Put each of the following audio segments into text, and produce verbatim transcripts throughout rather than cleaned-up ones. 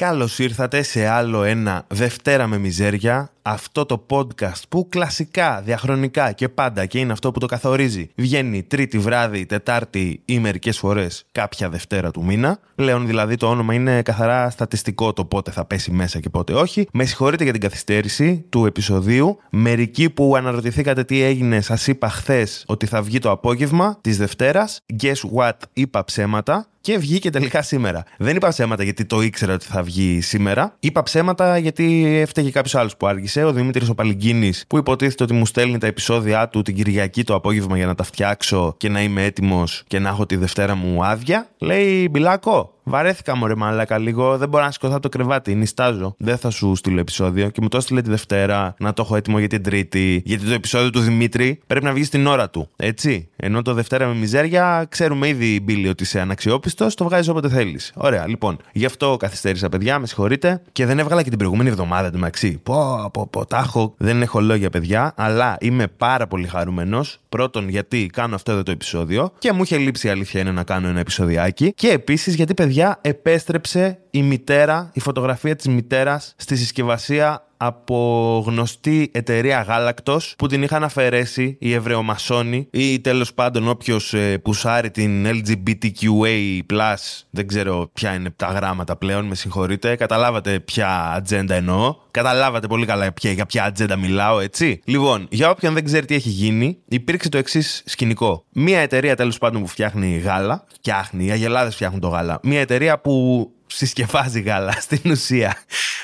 Καλώς ήρθατε σε άλλο ένα Δευτέρα με Μιζέρια, αυτό το podcast που κλασικά, διαχρονικά και πάντα, και είναι αυτό που το καθορίζει, βγαίνει Τρίτη βράδυ, Τετάρτη ή μερικές φορές κάποια Δευτέρα του μήνα. Πλέον δηλαδή το όνομα είναι καθαρά στατιστικό, το πότε θα πέσει μέσα και πότε όχι. Με συγχωρείτε για την καθυστέρηση του επεισοδίου. Μερικοί που αναρωτηθήκατε τι έγινε, σας είπα χθες ότι θα βγει το απόγευμα της Δευτέρας. Guess what, είπα ψέματα. Και βγήκε τελικά σήμερα. Δεν είπα ψέματα γιατί το ήξερα ότι θα βγει σήμερα. Είπα ψέματα γιατί έφταιγε κάποιος άλλος που άργησε. Ο Δημήτρης ο Παλυγκίνης, που υποτίθεται ότι μου στέλνει τα επεισόδια του την Κυριακή το απόγευμα για να τα φτιάξω και να είμαι έτοιμος και να έχω τη Δευτέρα μου άδεια, λέει: Μπιλάκο, βαρέθηκα μωρέ μαλάκα λίγο. Δεν μπορώ να σηκωθώ το κρεβάτι. Νιστάζω. Δεν θα σου στείλω επεισόδιο. Και μου το έστειλε τη Δευτέρα να το έχω έτοιμο για την Τρίτη. Γιατί το επεισόδιο του Δημήτρη πρέπει να βγει στην ώρα του. Έτσι. Ενώ το Δευτέρα με Μιζέρια ξέρουμε ήδη, Μπίλη, ότι είσαι αναξιόπιστος. Το βγάζεις όποτε θέλεις. Ωραία, λοιπόν. Γι' αυτό καθυστέρησα, παιδιά. Με συγχωρείτε. Και δεν έβγαλα και την προηγούμενη εβδομάδα του Μαξί. Πω, πω, πω. Τα έχω. Δεν έχω λόγια, παιδιά. Αλλά είμαι πάρα πολύ χαρούμενος. Πρώτον, γιατί κάνω αυτό εδώ το επεισόδιο. Και μου είχε λείψει, η αλήθεια είναι, να κάνω ένα επεισοδιάκι. Και επίσης, γιατί, παιδιά, επέστρεψε η μητέρα, η φωτογραφία της μητέρας στη συσκευασία από γνωστή εταιρεία γάλακτος που την είχαν αφαιρέσει οι Εβραιομασόνοι ή τέλος πάντων όποιος ε, πουσάρει την ελ τζι μπι τι κιου έι πλας, δεν ξέρω ποια είναι τα γράμματα πλέον, με συγχωρείτε, καταλάβατε ποια ατζέντα εννοώ, καταλάβατε πολύ καλά ποια, για ποια ατζέντα μιλάω, έτσι. Λοιπόν, για όποιον δεν ξέρει τι έχει γίνει, υπήρξε το εξής σκηνικό. Μία εταιρεία τέλος πάντων που φτιάχνει γάλα, φτιάχνει, οι αγελάδες φτιάχνουν το γάλα, μία εταιρεία που συσκευάζει γάλα στην ουσία.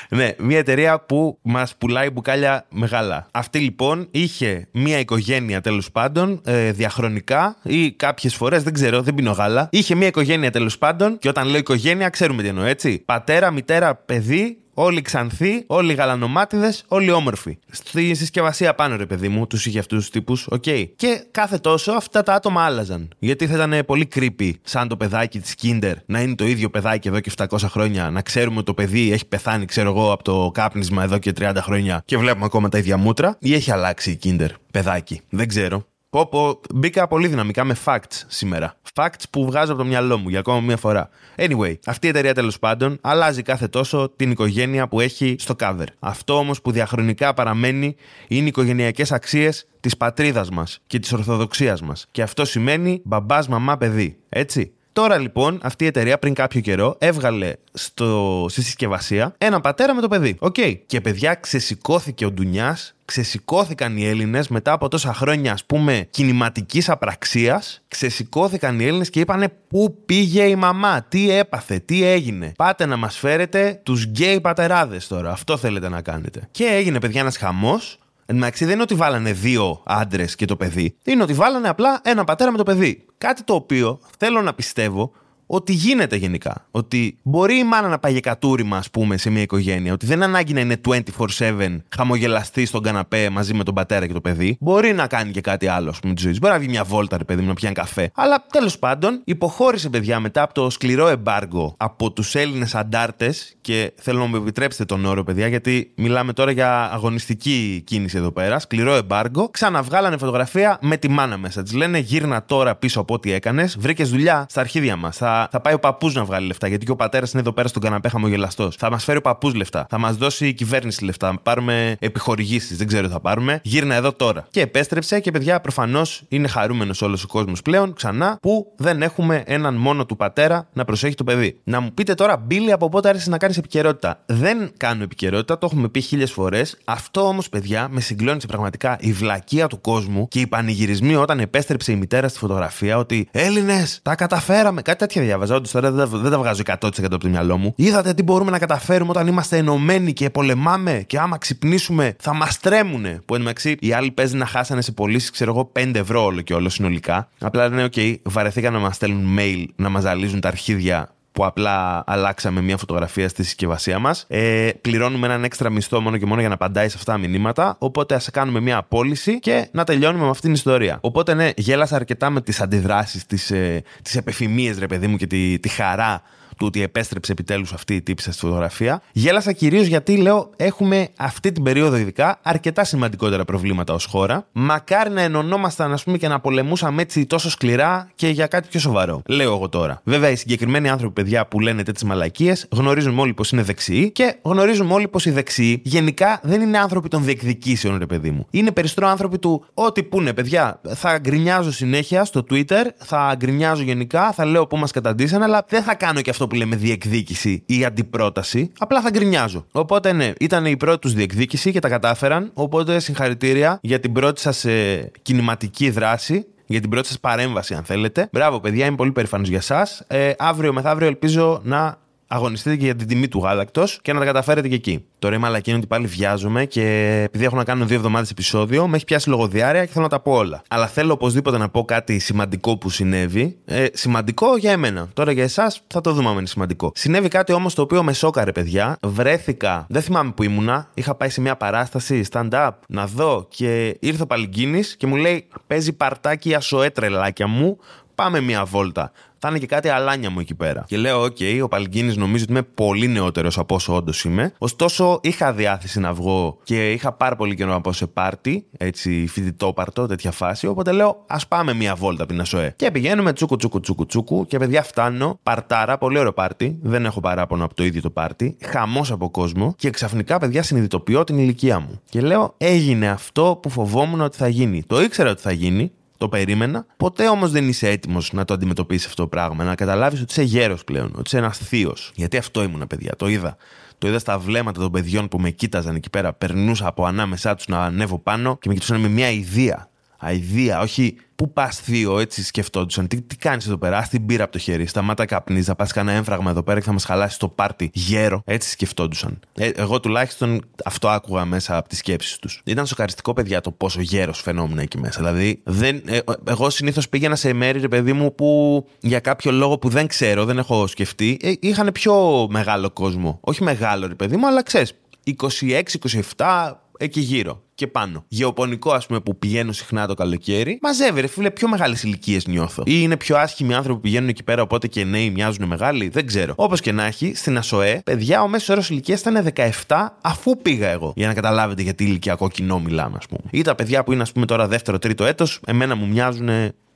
Ναι, μια εταιρεία που μας πουλάει μπουκάλια με γάλα. Αυτή λοιπόν είχε μια οικογένεια τέλος πάντων, ε, διαχρονικά ή κάποιες φορές, δεν ξέρω, δεν πίνω γάλα. Είχε μια οικογένεια τέλος πάντων, και όταν λέω οικογένεια, ξέρουμε τι εννοώ, έτσι. Πατέρα, μητέρα, παιδί. Όλοι ξανθοί, όλοι γαλανομάτιδες, όλοι όμορφοι. Στη συσκευασία πάνω, ρε παιδί μου, τους είχε αυτούς τους τύπους, οκ. Okay. Και κάθε τόσο αυτά τα άτομα άλλαζαν. Γιατί θα ήταν πολύ creepy, σαν το παιδάκι της Kinder, να είναι το ίδιο παιδάκι εδώ και επτακόσια χρόνια, να ξέρουμε ότι το παιδί έχει πεθάνει, ξέρω εγώ, από το κάπνισμα εδώ και τριάντα χρόνια και βλέπουμε ακόμα τα ίδια μούτρα, ή έχει αλλάξει η Kinder, παιδάκι, δεν ξέρω. Πω, πω, μπήκα πολύ δυναμικά με facts σήμερα. Facts που βγάζω από το μυαλό μου για ακόμα μια φορά. Anyway, αυτή η εταιρεία τέλος πάντων αλλάζει κάθε τόσο την οικογένεια που έχει στο cover. Αυτό όμως που διαχρονικά παραμένει είναι οι οικογενειακές αξίες της πατρίδας μας και της ορθοδοξίας μας. Και αυτό σημαίνει μπαμπάς, μαμά, παιδί. Έτσι. Τώρα λοιπόν αυτή η εταιρεία πριν κάποιο καιρό έβγαλε στο... στη συσκευασία ένα πατέρα με το παιδί. Οκ. Okay. Και παιδιά, ξεσηκώθηκε ο ντουνιάς. Ξεσηκώθηκαν οι Έλληνες μετά από τόσα χρόνια, ας πούμε, κινηματικής απραξίας. Ξεσηκώθηκαν οι Έλληνες και είπανε: πού πήγε η μαμά, τι έπαθε, τι έγινε. Πάτε να μας φέρετε τους γκέι πατεράδες τώρα. Αυτό θέλετε να κάνετε. Και έγινε, παιδιά, ένας χαμός. Εν τω μεταξύ, δεν είναι ότι βάλανε δύο άντρες και το παιδί. Είναι ότι βάλανε απλά ένα πατέρα με το παιδί. Κάτι το οποίο θέλω να πιστεύω ότι γίνεται γενικά. Ότι μπορεί η μάνα να πάει για κατούριμα, ας πούμε, σε μια οικογένεια. Ότι δεν ανάγκη να είναι είκοσι τέσσερα επτά χαμογελαστή στον καναπέ μαζί με τον πατέρα και το παιδί. Μπορεί να κάνει και κάτι άλλο, ας πούμε, τη ζωή της. Μπορεί να βγει μια βόλτα, ρε παιδί μου, να πιάνει καφέ. Αλλά τέλος πάντων, υποχώρησε, παιδιά, μετά από το σκληρό εμπάργκο από τους Έλληνες αντάρτες. Και θέλω να μου επιτρέψετε τον όρο, παιδιά, γιατί μιλάμε τώρα για αγωνιστική κίνηση εδώ πέρα. Σκληρό εμπάργκο. Ξαναβγάλανε φωτογραφία με τη μάνα μέσα. Τη λένε: γύρνα τώρα πίσω από ό,τι έκανες. Βρήκες δουλειά στα αρχίδια μας. Θα πάει ο παππούς να βγάλει λεφτά, γιατί και ο πατέρας είναι εδώ πέρα στον καναπέ χαμογελαστός. Θα μας φέρει ο παππούς λεφτά. Θα μας δώσει η κυβέρνηση λεφτά. Θα πάρουμε επιχορηγήσεις, δεν ξέρω τι θα πάρουμε. Γύρνα εδώ τώρα. Και επέστρεψε και, παιδιά, προφανώς είναι χαρούμενος όλος ο κόσμος πλέον ξανά που δεν έχουμε έναν μόνο του πατέρα να προσέχει το παιδί. Να μου πείτε τώρα, Μπίλη, από πότε άρχισες να κάνεις επικαιρότητα? Δεν κάνω επικαιρότητα, το έχουμε πει χίλιες φορές. Αυτό όμως, παιδιά, με συγκλώνησε πραγματικά η βλακεία του κόσμου και οι πανηγυρισμοί όταν επέστρεψε η μητέρα στη φωτογραφία ότι Έλληνες, τα καταφέραμε. Κάτι τέτοια διάβαζα, όντως τώρα δεν τα βγάζω εκατό τοις εκατό από το μυαλό μου. Είδατε τι μπορούμε να καταφέρουμε όταν είμαστε ενωμένοι και πολεμάμε, και άμα ξυπνήσουμε θα μας τρέμουνε. Που εν τω μεταξύ οι άλλοι παίζουν να χάσανε σε πωλήσεις, ξέρω εγώ, πέντε ευρώ όλο και όλο συνολικά. Απλά λένε: οκ, okay, βαρεθήκαν να μας στέλνουν mail, να μας ζαλίζουν τα αρχίδια που απλά αλλάξαμε μια φωτογραφία στη συσκευασία μας. Ε, πληρώνουμε έναν έξτρα μισθό μόνο και μόνο για να απαντάει σε αυτά τα μηνύματα. Οπότε ας κάνουμε μια απόλυση και να τελειώνουμε με αυτήν την ιστορία. Οπότε ναι, γέλασα αρκετά με τις αντιδράσεις, τις, ε, τις επεφημίες, ρε παιδί μου, και τη, τη χαρά του ότι επέστρεψε επιτέλους αυτή η τύπισσα στη φωτογραφία. Γέλασα κυρίως γιατί, λέω, έχουμε αυτή την περίοδο ειδικά αρκετά σημαντικότερα προβλήματα ως χώρα. Μακάρι να ενωνόμασταν, ας πούμε, και να πολεμούσαμε έτσι τόσο σκληρά και για κάτι πιο σοβαρό. Λέω εγώ τώρα. Βέβαια, οι συγκεκριμένοι άνθρωποι, παιδιά, που λένε τέτοιες μαλακίες, γνωρίζουμε όλοι πως είναι δεξιοί και γνωρίζουμε όλοι πως οι δεξιοί γενικά δεν είναι άνθρωποι των διεκδικήσεων, ρε παιδί μου. Είναι περισσότερο άνθρωποι του ό,τι πούνε, παιδιά. Θα γκρινιάζω συνέχεια στο Twitter, θα γκρινιάζω γενικά, θα λέω πού μας καταντήσαν, αλλά δεν θα κάνω και αυτό που λέμε διεκδίκηση ή αντιπρόταση. Απλά θα γκρινιάζω. Οπότε, ναι, ήταν η πρώτη τους διεκδίκηση και τα κατάφεραν. Οπότε, συγχαρητήρια για την πρώτη σας ε, κινηματική δράση. Για την πρώτη σας παρέμβαση, αν θέλετε. Μπράβο, παιδιά, είμαι πολύ περήφανος για σας. Ε, αύριο μεθαύριο ελπίζω να αγωνιστείτε και για την τιμή του γάλακτος και να τα καταφέρετε και εκεί. Τώρα η μαλακή είναι ότι πάλι βιάζομαι και επειδή έχω να κάνω δύο εβδομάδες επεισόδιο, με έχει πιάσει λογοδιάρρεια και θέλω να τα πω όλα. Αλλά θέλω οπωσδήποτε να πω κάτι σημαντικό που συνέβη. Ε, σημαντικό για εμένα. Τώρα για εσάς θα το δούμε αν είναι σημαντικό. Συνέβη κάτι όμως το οποίο με σόκαρε, παιδιά. Βρέθηκα, δεν θυμάμαι που ήμουνα. Είχα πάει σε μια παράσταση stand-up να δω και ήρθε ο Παλυγκίνης και μου λέει: Παίζει παρτάκι ασοέτρελάκια μου. Πάμε μια βόλτα. Θα είναι και κάτι αλάνια μου εκεί πέρα. Και λέω: Οκ, okay, ο Παλυγκίνης νομίζω ότι είμαι πολύ νεότερος από όσο όντως είμαι. Ωστόσο, είχα διάθεση να βγω και είχα πάρα πολύ καιρό να πάω σε πάρτι, έτσι φοιτητόπαρτο, τέτοια φάση. Οπότε λέω: Ας πάμε μια βόλτα από την ΑΣΟΕ. Και πηγαίνουμε τσούκου, τσούκου, τσούκου, τσούκου. Και παιδιά, φτάνω. Παρτάρα, πολύ ωραίο πάρτι. Δεν έχω παράπονο από το ίδιο το πάρτι. Χαμός από κόσμο. Και ξαφνικά, παιδιά, συνειδητοποιώ την ηλικία μου. Και λέω: Έγινε αυτό που φοβόμουν ότι θα γίνει. Το ήξερα ότι θα γίνει. Το περίμενα. Ποτέ όμως δεν είσαι έτοιμος να το αντιμετωπίσεις αυτό το πράγμα. Να καταλάβεις ότι είσαι γέρος πλέον, ότι είσαι ένας θείος. Γιατί αυτό ήμουνα, παιδιά. Το είδα. Το είδα στα βλέμματα των παιδιών που με κοίταζαν εκεί πέρα. Περνούσα από ανάμεσά τους να ανέβω πάνω και με κοιτούσαν με μια ιδέα. Αιδεία, όχι πού πας θείο, έτσι σκεφτόντουσαν. Τι, τι κάνεις εδώ πέρα, ας την πήρα από το χέρι. Σταμάτα καπνίζα, θα πας κάνα έμφραγμα εδώ πέρα και θα μας χαλάσεις το πάρτι. Γέρο, έτσι σκεφτόντουσαν. Ε, εγώ τουλάχιστον αυτό άκουγα μέσα από τις σκέψεις τους. Ήταν σοκαριστικό, παιδιά, το πόσο γέρος φαινόμουν εκεί μέσα. Δηλαδή, δεν, ε, εγώ συνήθως πήγαινα σε μέρη, ρε παιδί μου, που για κάποιο λόγο που δεν ξέρω, δεν έχω σκεφτεί, ε, είχαν πιο μεγάλο κόσμο. Όχι μεγάλο, ρε παιδί μου, αλλά ξέρεις, είκοσι έξι είκοσι επτά εκεί γύρω. Και πάνω. Γεωπονικό, ας πούμε, που πηγαίνω συχνά το καλοκαίρι, μαζεύει, ρε φίλε, πιο μεγάλες ηλικίες νιώθω. Ή είναι πιο άσχημοι άνθρωποι που πηγαίνουν εκεί πέρα, οπότε και νέοι μοιάζουν μεγάλοι, δεν ξέρω. Όπως και να έχει, στην ΑΣΟΕ, παιδιά, ο μέσος όρος ηλικίας ήταν δεκαεπτά αφού πήγα εγώ. Για να καταλάβετε γιατί ηλικιακό κοινό μιλάμε, ας πούμε. Ή τα παιδιά που είναι, ας πούμε, τώρα δεύτερο-τρίτο έτος, εμένα μου μοιάζουν.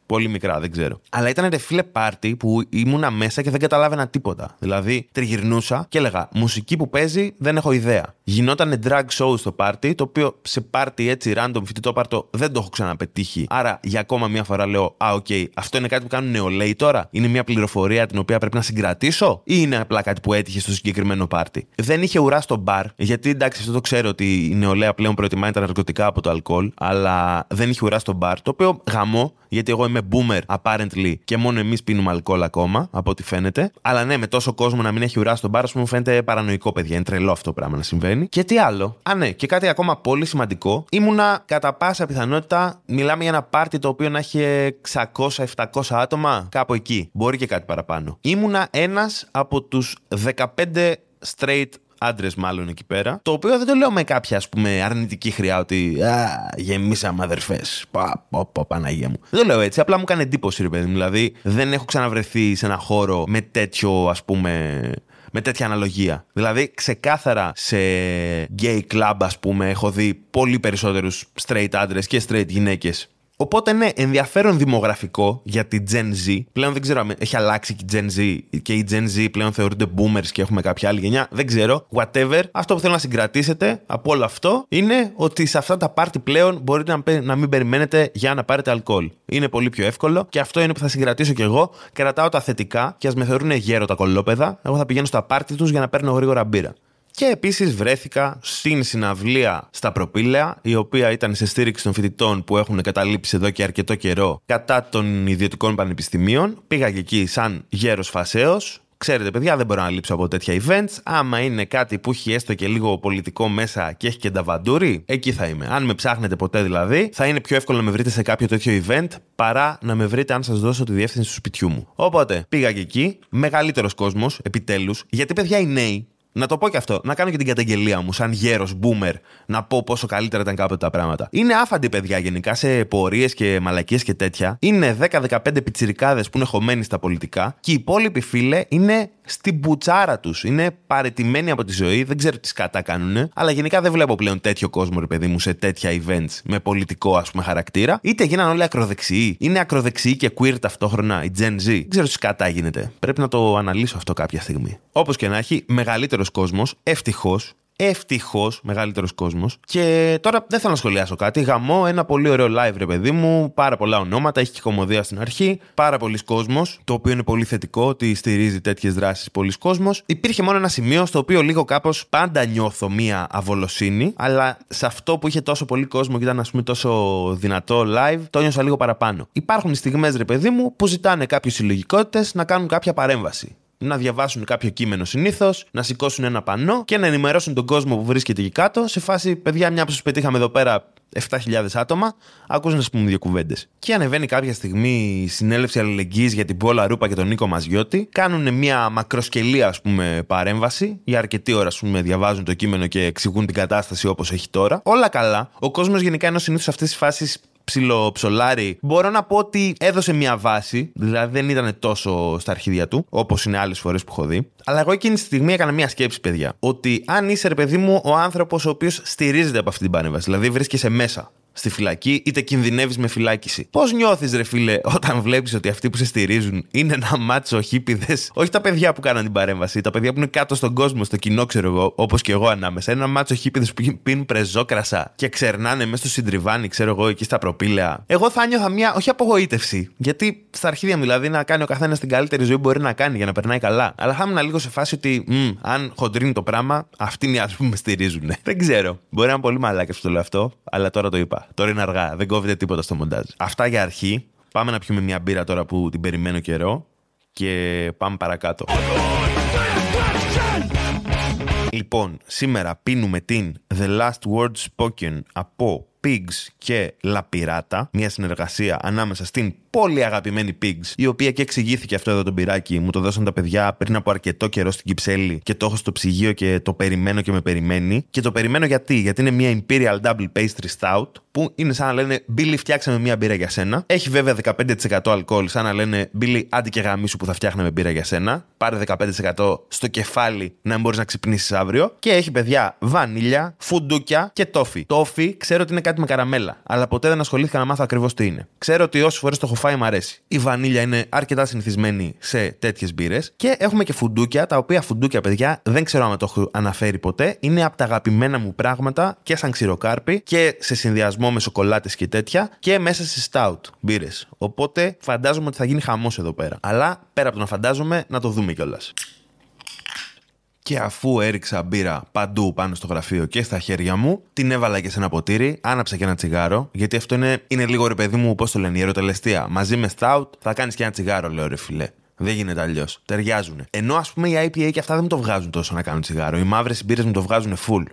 Πολύ μικρά, δεν ξέρω. Αλλά ήταν ρε φίλε πάρτι που ήμουνα μέσα και δεν καταλάβαινα τίποτα. Δηλαδή, τριγυρνούσα και έλεγα: Μουσική που παίζει, δεν έχω ιδέα. Γινόταν drag show στο πάρτι, το οποίο σε πάρτι έτσι random φοιτητόπαρτο δεν το έχω ξαναπετύχει. Άρα, για ακόμα μια φορά λέω: Α, οκ, okay, αυτό είναι κάτι που κάνουν νεολαίοι τώρα. Είναι μια πληροφορία την οποία πρέπει να συγκρατήσω, ή είναι απλά κάτι που έτυχε στο συγκεκριμένο πάρτι. Δεν είχε ουρά στο μπαρ, γιατί εντάξει, αυτό το ξέρω ότι η νεολαία πλέον προτιμάει τα ναρκωτικά από το αλκοόλ, αλλά δεν είχε ουρά στο μπαρ, το οποίο γαμώ, γιατί εγώ είμαι boomer apparently και μόνο εμείς πίνουμε αλκοόλ ακόμα, από ό,τι φαίνεται. Αλλά ναι, με τόσο κόσμο να μην έχει ουρά στον μπαρ, ας πούμε, μου φαίνεται παρανοϊκό, παιδιά. Είναι τρελό αυτό το πράγμα να συμβαίνει. Και τι άλλο. Α, ναι, και κάτι ακόμα πολύ σημαντικό. Ήμουνα κατά πάσα πιθανότητα, μιλάμε για ένα πάρτι το οποίο να είχε εξακόσια επτακόσια άτομα, κάπου εκεί. Μπορεί και κάτι παραπάνω. Ήμουνα ένας από τους δεκαπέντε straight άντρες μάλλον εκεί πέρα, το οποίο δεν το λέω με κάποια, ας πούμε, αρνητική χρειά ότι α, γεμίσαμε αδερφές, πα, πα, πα, Παναγία μου. Δεν το λέω έτσι, απλά μου κάνει εντύπωση, ρε παιδί μου. Δηλαδή δεν έχω ξαναβρεθεί σε ένα χώρο με τέτοιο, ας πούμε, με τέτοια αναλογία. Δηλαδή ξεκάθαρα σε gay club, ας πούμε, έχω δει πολύ περισσότερους straight άντρες και straight γυναίκες. Οπότε ναι, ενδιαφέρον δημογραφικό για τη Gen Z. Πλέον δεν ξέρω αν έχει αλλάξει και η Gen Z και οι Gen Z πλέον θεωρούνται boomers και έχουμε κάποια άλλη γενιά. Δεν ξέρω. Whatever. Αυτό που θέλω να συγκρατήσετε από όλο αυτό είναι ότι σε αυτά τα πάρτι πλέον μπορείτε να μην περιμένετε για να πάρετε αλκοόλ. Είναι πολύ πιο εύκολο και αυτό είναι που θα συγκρατήσω κι εγώ. Κρατάω τα θετικά και ας με θεωρούν γέρο τα κολόπεδα. Εγώ θα πηγαίνω στα πάρτι τους για να παίρνω γρήγορα μπύρα. Και επίσης βρέθηκα στην συναυλία στα Προπήλαια, η οποία ήταν σε στήριξη των φοιτητών που έχουν καταλήψει εδώ και αρκετό καιρό κατά των ιδιωτικών πανεπιστημίων. Πήγα και εκεί σαν γέρος φασαίος. Ξέρετε, παιδιά, δεν μπορώ να λείψω από τέτοια events. Άμα είναι κάτι που έχει έστω και λίγο πολιτικό μέσα και έχει και νταβαντούρι, εκεί θα είμαι. Αν με ψάχνετε ποτέ δηλαδή, θα είναι πιο εύκολο να με βρείτε σε κάποιο τέτοιο event παρά να με βρείτε αν σας δώσω τη διεύθυνση του σπιτιού μου. Οπότε πήγα και εκεί, μεγαλύτερος κόσμος επιτέλους, γιατί παιδιά οι νέοι. Να το πω και αυτό. Να κάνω και την καταγγελία μου, σαν γέρος boomer, να πω πόσο καλύτερα ήταν κάποτε τα πράγματα. Είναι άφαντη, παιδιά, γενικά σε πορείες και μαλακίες και τέτοια. Είναι δέκα με δεκαπέντε πιτσιρικάδες που είναι χωμένοι στα πολιτικά και οι υπόλοιποι, φίλε, είναι στην πουτσάρα τους. Είναι παραιτημένοι από τη ζωή, δεν ξέρω τι σκατά κάνουνε. Αλλά γενικά δεν βλέπω πλέον τέτοιο κόσμο, ρε παιδί μου, σε τέτοια events με πολιτικό, ας πούμε, χαρακτήρα. Είτε γίνανε όλοι ακροδεξιοί, είναι ακροδεξιοί και queer ταυτόχρονα, η Gen Z. Δεν ξέρω τι σκατά γίνεται. Πρέπει να το αναλύσω αυτό κάποια στιγμή. Όπως και να έχει, μεγαλύτερο κόσμος, ευτυχώς, ευτυχώς μεγαλύτερος κόσμος. Και τώρα δεν θέλω να σχολιάσω κάτι. Γαμώ, ένα πολύ ωραίο live, ρε παιδί μου. Πάρα πολλά ονόματα, έχει και κομμωδία στην αρχή. Πάρα πολλοί κόσμος, το οποίο είναι πολύ θετικό, ότι στηρίζει τέτοιες δράσεις πολλοί κόσμος. Υπήρχε μόνο ένα σημείο στο οποίο λίγο κάπως πάντα νιώθω μία αβολοσύνη, αλλά σε αυτό που είχε τόσο πολύ κόσμο και ήταν, ας πούμε, τόσο δυνατό live, το νιώσα λίγο παραπάνω. Υπάρχουν στιγμές, ρε παιδί μου, που ζητάνε κάποιες συλλογικότητες να κάνουν κάποια παρέμβαση. Να διαβάσουν κάποιο κείμενο συνήθως, να σηκώσουν ένα πανό και να ενημερώσουν τον κόσμο που βρίσκεται εκεί κάτω. Σε φάση, παιδιά, μια που σας πετύχαμε εδώ πέρα επτά χιλιάδες άτομα, άκουσα να σας πούμε δύο κουβέντες. Και ανεβαίνει κάποια στιγμή η συνέλευση αλληλεγγύης για την Πόλα Ρούπα και τον Νίκο Μαζιώτη. Κάνουν μια μακροσκελή, ας πούμε, παρέμβαση. Για αρκετή ώρα, ας πούμε, διαβάζουν το κείμενο και εξηγούν την κατάσταση όπως έχει τώρα. Όλα καλά. Ο κόσμος γενικά, ενώ συνήθως αυτές τις φάσεις ψιλοψολάρι, μπορώ να πω ότι έδωσε μια βάση, δηλαδή δεν ήταν τόσο στα αρχίδια του, όπως είναι άλλες φορές που έχω δει. Αλλά εγώ εκείνη τη στιγμή έκανα μια σκέψη, παιδιά, ότι αν είσαι, ρε παιδί μου, ο άνθρωπος ο οποίος στηρίζεται από αυτή την παρέμβαση, δηλαδή βρίσκεσαι μέσα στη φυλακή, είτε κινδυνεύεις με φυλάκιση. Πώς νιώθεις, ρε φίλε, όταν βλέπεις ότι αυτοί που σε στηρίζουν είναι ένα μάτσο χίπηδες, όχι τα παιδιά που κάναν την παρέμβαση, τα παιδιά που είναι κάτω στον κόσμο, στο κοινό, ξέρω εγώ, όπως και εγώ ανάμεσα. Ένα μάτσο χίπηδες που πίνουν πρεζόκρασα και ξερνάνε μέσα στο συντριβάνι, ξέρω εγώ, εκεί στα προπήλαια. Εγώ θα νιώθα μια, όχι απογοήτευση, γιατί στα αρχίδια δηλαδή να κάνει ο καθένας την καλύτερη ζωή που μπορεί να κάνει για να περνάει καλά. Αλλά θα ήμουν λίγο σε φάση ότι, μ, αν χοντρίνει το πράγμα, αυτοί οι άνθρωποι με στηρίζουν. Δεν ξέρω. Μπορεί να είναι πολύ μαλάκα που το λέω αυτό, αλλά τώρα το είπα. Τώρα είναι αργά, δεν κόβεται τίποτα στο μοντάζ. Αυτά για αρχή. Πάμε να πιούμε μια μπύρα τώρα που την περιμένω καιρό και πάμε παρακάτω. Λοιπόν, σήμερα πίνουμε την The Last Words Spoken από πι άι τζι ες και La Pirata, μια συνεργασία ανάμεσα στην πολύ αγαπημένη πι άι τζι ες, η οποία και εξηγήθηκε αυτό εδώ το μπιράκι, μου το δώσαν τα παιδιά πριν από αρκετό καιρό στην Κυψέλη και το έχω στο ψυγείο και το περιμένω και με περιμένει. Και το περιμένω γιατί, γιατί είναι μια Imperial Double Pastry Stout, που είναι σαν να λένε «Μπίλι, φτιάξαμε μια μπύρα για σένα». Έχει βέβαια δεκαπέντε τοις εκατό αλκοόλ, σαν να λένε «Μπίλι, άντε και γαμίσου που θα φτιάχναμε μπύρα για σένα». Πάρε δεκαπέντε τοις εκατό στο κεφάλι να μην μπορείς να ξυπνήσεις αύριο. Και έχει, παιδιά, βανίλια, φουντούκια και τόφι. Τόφι, ξέρω ότι είναι κάτι με καραμέλα, αλλά ποτέ δεν ασχολήθηκα να μάθω ακριβώς τι είναι. Ξέρω ότι όσες φορές το έχω φάει, μου αρέσει. Η βανίλια είναι αρκετά συνηθισμένη σε τέτοιες μπύρες. Και έχουμε και φουντούκια, τα οποία φουντούκια, παιδιά, δεν ξέρω αν το έχω αναφέρει ποτέ. Είναι από τα αγαπημένα μου πράγματα και σαν ξηροκάρπι και σε συνδυασμό με σοκολάτες και τέτοια και μέσα σε stout μπύρες. Οπότε φαντάζομαι ότι θα γίνει χαμός εδώ πέρα. Αλλά πέρα από το να φαντάζομαι, να το δούμε κιόλας. Και αφού έριξα μπύρα παντού πάνω στο γραφείο και στα χέρια μου, την έβαλα και σε ένα ποτήρι, άναψα και ένα τσιγάρο, γιατί αυτό είναι, είναι λίγο, ρε παιδί μου, πώς το λένε, η ερωτελεστία. Μαζί με stout θα κάνεις και ένα τσιγάρο, λέω, ρε φιλέ. Δεν γίνεται αλλιώς. Ταιριάζουνε. Ενώ, ας πούμε, οι άι πι έι και αυτά δεν μου το βγάζουν τόσο να κάνουν τσιγάρο. Οι μαύρες μπύρες μου το βγάζουν full.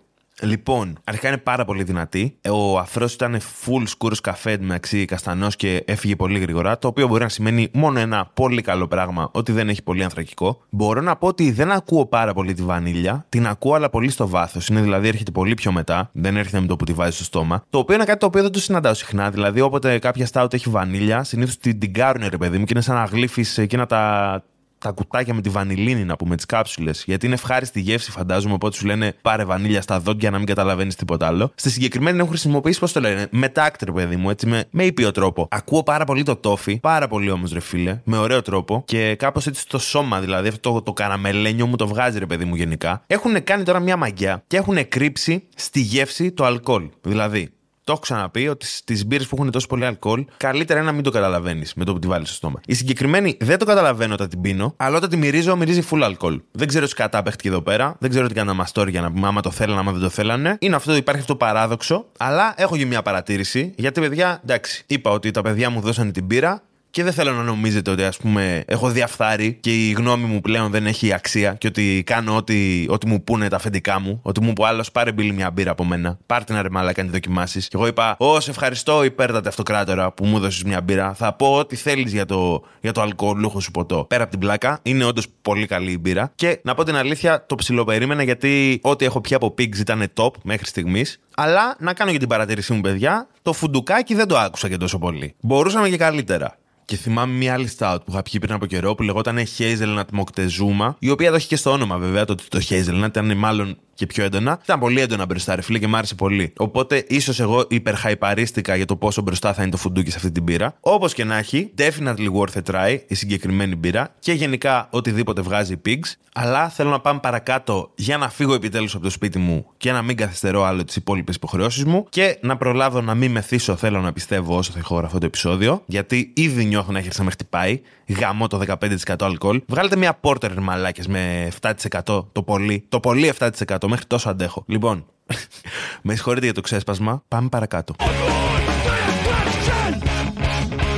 Λοιπόν, αρχικά είναι πάρα πολύ δυνατή. Ο αφρός ήταν full σκούρος καφέ μεταξύ καστανός και έφυγε πολύ γρήγορα. Το οποίο μπορεί να σημαίνει μόνο ένα πολύ καλό πράγμα, ότι δεν έχει πολύ ανθρακικό. Μπορώ να πω ότι δεν ακούω πάρα πολύ τη βανίλια. Την ακούω, αλλά πολύ στο βάθος. Είναι δηλαδή, έρχεται πολύ πιο μετά. Δεν έρχεται με το που τη βάζει στο στόμα. Το οποίο είναι κάτι το οποίο δεν το συναντάω συχνά. Δηλαδή, όποτε κάποια stout έχει βανίλια, συνήθως την, την κάρουνε, ρε παιδί μου, και είναι σαν να γλύφεις εκείνα τα. Τα κουτάκια με τη βανιλίνη, να πούμε, τις κάψουλες. Γιατί είναι ευχάριστη γεύση, φαντάζομαι. Οπότε σου λένε πάρε βανίλια στα δόντια να μην καταλαβαίνεις τίποτα άλλο. Στη συγκεκριμένη έχουν χρησιμοποιήσει, πώς το λένε, μετάκτρε, παιδί μου, έτσι, με, με ήπιο τρόπο. Ακούω πάρα πολύ το τόφι, πάρα πολύ όμως, ρε φίλε, με ωραίο τρόπο. Και κάπως έτσι το σώμα, δηλαδή αυτό το, το καραμελένιο μου το βγάζει, ρε παιδί μου, γενικά. Έχουν κάνει τώρα μια μαγιά και έχουν κρύψει στη γεύση το αλκοόλ. Δηλαδή, το έχω ξαναπεί ότι στις μπύρες που έχουν τόσο πολύ αλκοόλ, καλύτερα είναι να μην το καταλαβαίνεις με το που τη βάλεις στο στόμα. Η συγκεκριμένη δεν το καταλαβαίνω όταν την πίνω, αλλά όταν τη μυρίζω, μυρίζει full αλκοόλ. Δεν ξέρω τι κατά παίχτηκε εδώ πέρα, δεν ξέρω τι κάνα μαστόρια να πούμε, άμα το θέλανε, άμα δεν το θέλανε. Είναι αυτό, υπάρχει αυτό το παράδοξο, αλλά έχω και μια παρατήρηση, γιατί, παιδιά, εντάξει, είπα ότι τα παιδιά μου δώσανε την μπύρα. Και δεν θέλω να νομίζετε ότι, ας πούμε, έχω διαφθάρει και η γνώμη μου πλέον δεν έχει αξία και ότι κάνω ό,τι, ό,τι μου πούνε τα αφεντικά μου. Ότι μου που άλλο πάρε μπίλη μια μπύρα από μένα. Πάρτε να ρε μαλάκα να τη δοκιμάσεις. Και εγώ είπα: Ω, σε ευχαριστώ, υπέρτατε αυτοκράτορα που μου έδωσες μια μπύρα. Θα πω ό,τι θέλεις για το, για το αλκοολούχο σου ποτό. Πέρα από την πλάκα, είναι όντως πολύ καλή η μπύρα. Και να πω την αλήθεια, το ψιλοπερίμενα γιατί ό,τι έχω πια από πι άι τζι ες ήταν top μέχρι στιγμής. Αλλά να κάνω και την παρατήρησή μου, παιδιά, το φουντουκάκι δεν το άκουσα και τόσο πολύ. Μπορούσαμε και καλύτερα. Και θυμάμαι μια άλλη stout που είχα πιει πριν από καιρό που λεγόταν Hazelnut Moctezuma, η οποία το είχε και στο όνομα βέβαια, το, το Hazelnut ήταν μάλλον και πιο έντονα. Ήταν πολύ έντονα μπροστά, ρε φίλε, και μ' άρεσε πολύ. Οπότε ίσως εγώ υπερχαϊπαρίστηκα για το πόσο μπροστά θα είναι το φουντούκι σε αυτή την πύρα. Όπως και να έχει, definitely worth a try η συγκεκριμένη πύρα και γενικά οτιδήποτε βγάζει πι άι τζι ες. Αλλά θέλω να πάμε παρακάτω για να φύγω επιτέλους από το σπίτι μου και να μην καθυστερώ άλλο τις υπόλοιπες υποχρεώσεις μου και να προλάβω να μην μεθύσω, θέλω να πιστεύω, όσο θα έχω αυτό το επεισόδιο, γιατί ήδη νιώθω να έχει να με χτυπάει. Γαμώ το δεκαπέντε τοις εκατό αλκοόλ. Βγάλετε μια πόρτερ μαλάκες με επτά τοις εκατό το πολύ. Το πολύ επτά τοις εκατό. Μέχρι τόσο αντέχω. Λοιπόν, με συγχωρείτε για το ξέσπασμα. Πάμε παρακάτω.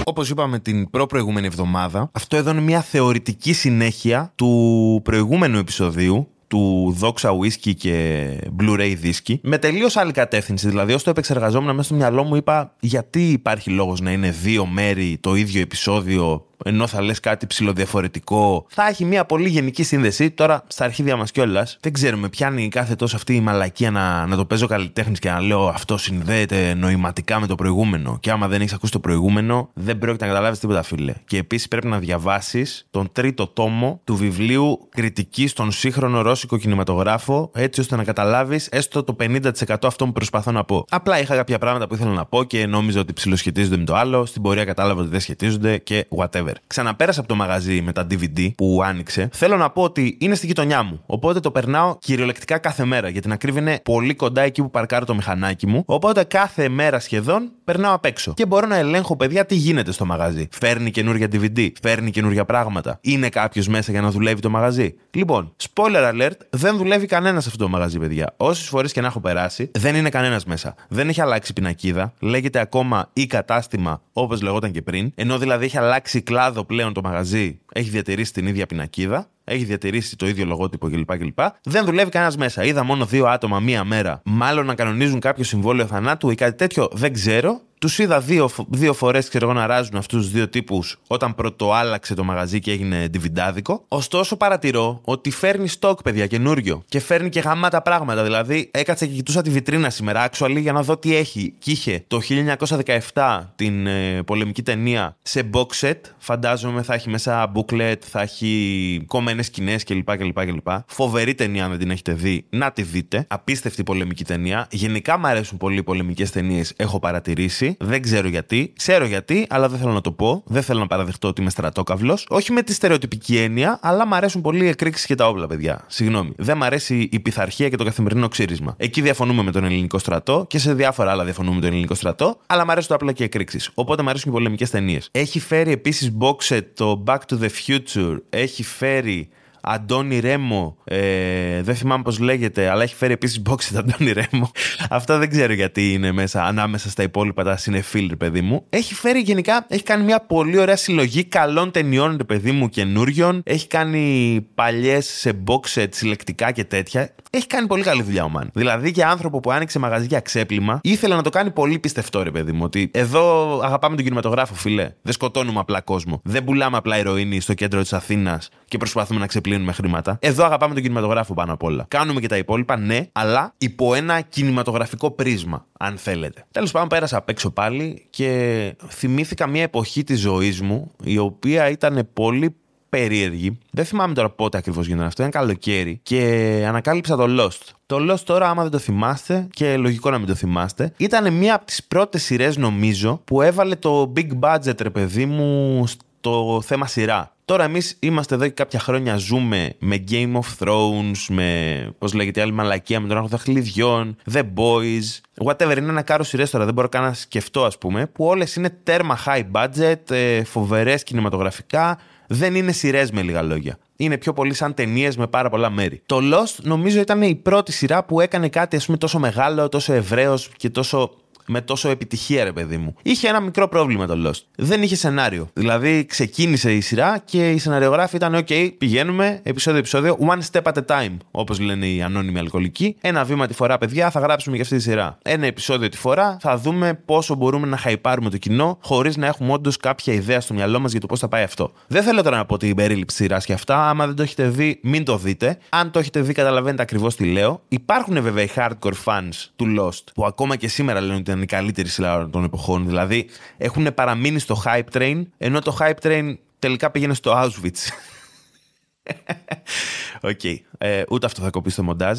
Όπως είπαμε την προπροηγούμενη εβδομάδα, αυτό εδώ είναι μια θεωρητική συνέχεια του προηγούμενου επεισοδίου του Δόξα Whisky και Blu-ray δίσκη, με τελείως άλλη κατεύθυνση. Δηλαδή, όσο το επεξεργαζόμουν μέσα στο μυαλό μου, είπα γιατί υπάρχει λόγος να είναι δύο μέρη το ίδιο επεισόδιο, ενώ θα λες κάτι ψιλοδιαφορετικό. Θα έχει μια πολύ γενική σύνδεση. Τώρα, στα αρχίδια μας κιόλας, δεν ξέρουμε, πιάνει κάθε τόσο αυτή η μαλακία να, να το παίζω καλλιτέχνης και να λέω αυτό συνδέεται νοηματικά με το προηγούμενο. Και άμα δεν έχεις ακούσει το προηγούμενο, δεν πρόκειται να καταλάβεις τίποτα, φίλε. Και επίσης πρέπει να διαβάσεις τον τρίτο τόμο του βιβλίου κριτικής στον σύγχρονο ρώσικο κινηματογράφο, έτσι ώστε να καταλάβεις έστω το πενήντα τοις εκατό αυτό που προσπαθώ να πω. Απλά είχα κάποια πράγματα που ήθελα να πω και νόμιζα ότι ψιλοσχετίζονται με το άλλο. Στην πορεία κατάλαβα ότι δεν σχετίζονται και whatever. Ξαναπέρασα από το μαγαζί με τα ντι βι ντι που άνοιξε. Θέλω να πω ότι είναι στη γειτονιά μου. Οπότε το περνάω κυριολεκτικά κάθε μέρα. Για την ακρίβεια είναι πολύ κοντά εκεί που παρκάρω το μηχανάκι μου. Οπότε κάθε μέρα σχεδόν περνάω απ' έξω. Και μπορώ να ελέγχω, παιδιά, τι γίνεται στο μαγαζί. Φέρνει καινούργια ντι βι ντι, φέρνει καινούργια πράγματα. Είναι κάποιο μέσα για να δουλεύει το μαγαζί. Λοιπόν, spoiler alert, δεν δουλεύει κανένα αυτό το μαγαζί, παιδιά. Όσες φορές και να έχω περάσει, δεν είναι κανένα μέσα. Δεν έχει αλλάξει πινακίδα. Λέγεται ακόμα ή κατάστημα όπως λεγόταν και πριν. Ενώ δηλαδή έχει αλλάξει κλάδο πλέον το μαγαζί, έχει διατηρήσει την ίδια πινακίδα, έχει διατηρήσει το ίδιο λογότυπο κλπ. κλπ. Δεν δουλεύει κανένας μέσα. Είδα μόνο δύο άτομα μία μέρα. Μάλλον να κανονίζουν κάποιο συμβόλαιο θανάτου ή κάτι τέτοιο, δεν ξέρω. Τους είδα δύο, δύο φορές, ξέρω εγώ, να ράζουν αυτούς τους δύο τύπους όταν πρώτο άλλαξε το μαγαζί και έγινε ντιβιντάδικο. Ωστόσο, παρατηρώ ότι φέρνει στόκ, παιδιά, καινούριο. Και φέρνει και γαμάτα πράγματα. Δηλαδή, έκατσα και κοιτούσα τη βιτρίνα σήμερα, actually, για να δω τι έχει. Και είχε το χίλια εννιακόσια δεκαεπτά την ε, πολεμική ταινία σε box set. Φαντάζομαι θα έχει μέσα booklet, θα έχει κομμένες σκηνές κλπ, κλπ, κλπ. Φοβερή ταινία, αν δεν την έχετε δει, να τη δείτε. Απίστευτη πολεμική ταινία. Γενικά μου αρέσουν πολύ οι πολεμικές ταινίες, έχω παρατηρήσει. Δεν ξέρω γιατί. Ξέρω γιατί, αλλά δεν θέλω να το πω. Δεν θέλω να παραδεχτώ ότι είμαι στρατόκαυλος. Όχι με τη στερεοτυπική έννοια, αλλά μ' αρέσουν πολύ οι εκρήξεις και τα όπλα, παιδιά. Συγγνώμη. Δεν μ' αρέσει η πειθαρχία και το καθημερινό ξύρισμα. Εκεί διαφωνούμε με τον ελληνικό στρατό και σε διάφορα άλλα διαφωνούμε με τον ελληνικό στρατό, αλλά μ' αρέσουν τα όπλα και οι εκρήξεις. Οπότε μ' αρέσουν και οι πολεμικές ταινίες. Έχει φέρει επίσης box set το Back to the Future. Έχει φέρει Αντώνη Ρέμο, ε, δεν θυμάμαι πώς λέγεται, αλλά έχει φέρει επίσης boxed Αντώνη Ρέμο. Αυτά δεν ξέρω γιατί είναι μέσα, ανάμεσα στα υπόλοιπα τα συνεφίλ, ρε παιδί μου. Έχει φέρει γενικά, έχει κάνει μια πολύ ωραία συλλογή καλών ταινιών, ρε παιδί μου, καινούριων. Έχει κάνει παλιές σε boxed, συλλεκτικά και τέτοια. Έχει κάνει πολύ καλή δουλειά ο Μαν. Δηλαδή για άνθρωπο που άνοιξε μαγαζί για ξέπλυμα, ήθελε να το κάνει πολύ πιστευτό, ρε παιδί μου. Ότι εδώ αγαπάμε τον κινηματογράφο, φίλε. Δεν σκοτώνουμε απλά κόσμο. Δεν πουλάμε απλά ηρωίνη στο κέντρο της Αθήνας και προσπαθούμε να ξεπλύνουμε με χρήματα. Εδώ αγαπάμε τον κινηματογράφο πάνω απ' όλα. Κάνουμε και τα υπόλοιπα, ναι, αλλά υπό ένα κινηματογραφικό πρίσμα, αν θέλετε. Τέλος πάντων, πέρασα απ' έξω πάλι και θυμήθηκα μια εποχή της ζωής μου, η οποία ήταν πολύ περίεργη. Δεν θυμάμαι τώρα πότε ακριβώς γίνανε αυτό. Ήταν καλοκαίρι και ανακάλυψα το Lost. Το Lost τώρα, άμα δεν το θυμάστε, και λογικό να μην το θυμάστε, ήταν μια από τις πρώτες σειρές, νομίζω, που έβαλε το big budget, ρε παιδί μου, στο θέμα σειρά. Τώρα εμείς είμαστε εδώ και κάποια χρόνια ζούμε με Game of Thrones, με πώς λέγεται άλλη μαλακία, με τον Άγχο Δαχτυλιδιών, The Boys, whatever, είναι ένα κάρος σειρές τώρα, δεν μπορώ καν να σκεφτώ, ας πούμε, που όλες είναι τέρμα high budget, φοβερές κινηματογραφικά, δεν είναι σειρές με λίγα λόγια. Είναι πιο πολύ σαν ταινίες με πάρα πολλά μέρη. Το Lost νομίζω ήταν η πρώτη σειρά που έκανε κάτι, ας πούμε, τόσο μεγάλο, τόσο ευρέως και τόσο με τόσο επιτυχία, ρε παιδί μου. Είχε ένα μικρό πρόβλημα το Lost. Δεν είχε σενάριο. Δηλαδή ξεκίνησε η σειρά και οι σεναριογράφοι ήταν: OK, πηγαίνουμε επεισόδιο-επεισόδιο, one step at a time, όπως λένε οι ανώνυμοι αλκοολικοί. Ένα βήμα τη φορά, παιδιά, θα γράψουμε για αυτή τη σειρά. Ένα επεισόδιο τη φορά, θα δούμε πόσο μπορούμε να χαϊπάρουμε το κοινό, χωρίς να έχουμε όντως κάποια ιδέα στο μυαλό μας για το πώς θα πάει αυτό. Δεν θέλω τώρα να πω την περίληψη σειράς και αυτά. Άμα δεν το έχετε δει, μην το δείτε. Αν το έχετε δει, καταλαβαίνετε ακριβώς τι λέω. Υπάρχουν βέβαια οι hardcore fans του Lost που ακόμα και σήμερα λένε ότι ήταν η καλύτερη σειρά των εποχών. Δηλαδή έχουν παραμείνει στο hype train, ενώ το hype train τελικά πήγαινε στο Auschwitz. Οκ. Okay. Ε, ούτε αυτό θα κοπεί στο μοντάζ.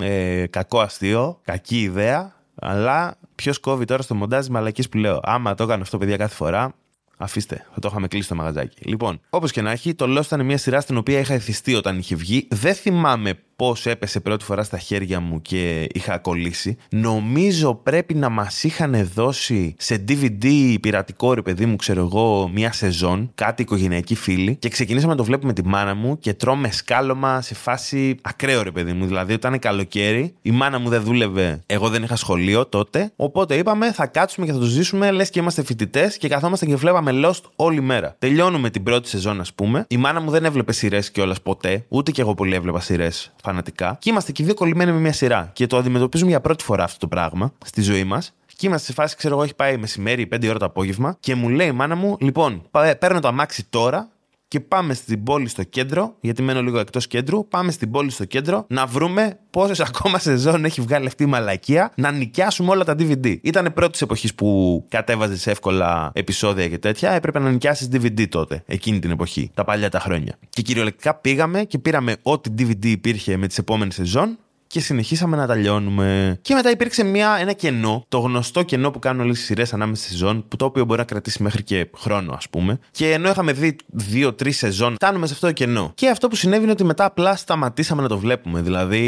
Ε, κακό αστείο, κακή ιδέα. Αλλά ποιος κόβει τώρα στο μοντάζ μαλακής που λέω? Άμα το έκανε αυτό, παιδιά, κάθε φορά, αφήστε, θα το είχαμε κλείσει το μαγαζάκι. Λοιπόν, όπως και να έχει, το Lost ήταν μια σειρά στην οποία είχα εθιστεί όταν είχε βγει. Δεν θυμάμαι πώς έπεσε πρώτη φορά στα χέρια μου και είχα κολλήσει. Νομίζω πρέπει να μας είχαν δώσει σε ντι βι ντι πειρατικό, ρε παιδί μου, ξέρω εγώ, μια σεζόν, κάτι οικογενειακοί φίλοι. Και ξεκινήσαμε να το βλέπουμε τη μάνα μου και τρώμε σκάλωμα σε φάση ακραίο, ρε παιδί μου. Δηλαδή, όταν είναι καλοκαίρι, η μάνα μου δεν δούλευε, εγώ δεν είχα σχολείο τότε. Οπότε είπαμε, θα κάτσουμε και θα το ζήσουμε, λες και είμαστε φοιτητές και καθόμαστε και βλέπαμε Lost όλη μέρα. Τελειώνουμε την πρώτη σεζόν, ας πούμε. Η μάνα μου δεν έβλεπε σειρές κιόλας ποτέ, ούτε κι εγώ πολύ έβλεπα σειρές. Φανατικά. Και είμαστε και δύο κολλημένοι με μια σειρά. Και το αντιμετωπίζουμε για πρώτη φορά αυτό το πράγμα στη ζωή μας. Και είμαστε σε φάση, ξέρω εγώ, έχει πάει μεσημέρι, πέντε ώρα το απόγευμα. Και μου λέει η μάνα μου, λοιπόν, παίρνω το αμάξι τώρα και πάμε στην πόλη στο κέντρο. Γιατί μένω λίγο εκτός κέντρου. Πάμε στην πόλη στο κέντρο να βρούμε πόσες ακόμα σεζόν έχει βγάλει αυτή η μαλακία. Να νοικιάσουμε όλα τα ντι βι ντι. Ήταν πρώτη εποχή που κατέβαζες εύκολα επεισόδια και τέτοια. Έπρεπε να νοικιάσεις ντι βι ντι τότε, εκείνη την εποχή, τα παλιά τα χρόνια. Και κυριολεκτικά πήγαμε και πήραμε ό,τι ντι βι ντι υπήρχε με τις επόμενες σεζόν. Και συνεχίσαμε να τα λιώνουμε. Και μετά υπήρξε μια, ένα κενό, το γνωστό κενό που κάνουν όλες τις σειρές ανάμεσα στη σεζόν, που το οποίο μπορεί να κρατήσει μέχρι και χρόνο, ας πούμε. Και ενώ είχαμε δει δύο-τρεις σεζόν, φτάνουμε σε αυτό το κενό. Και αυτό που συνέβη είναι ότι μετά απλά σταματήσαμε να το βλέπουμε. Δηλαδή,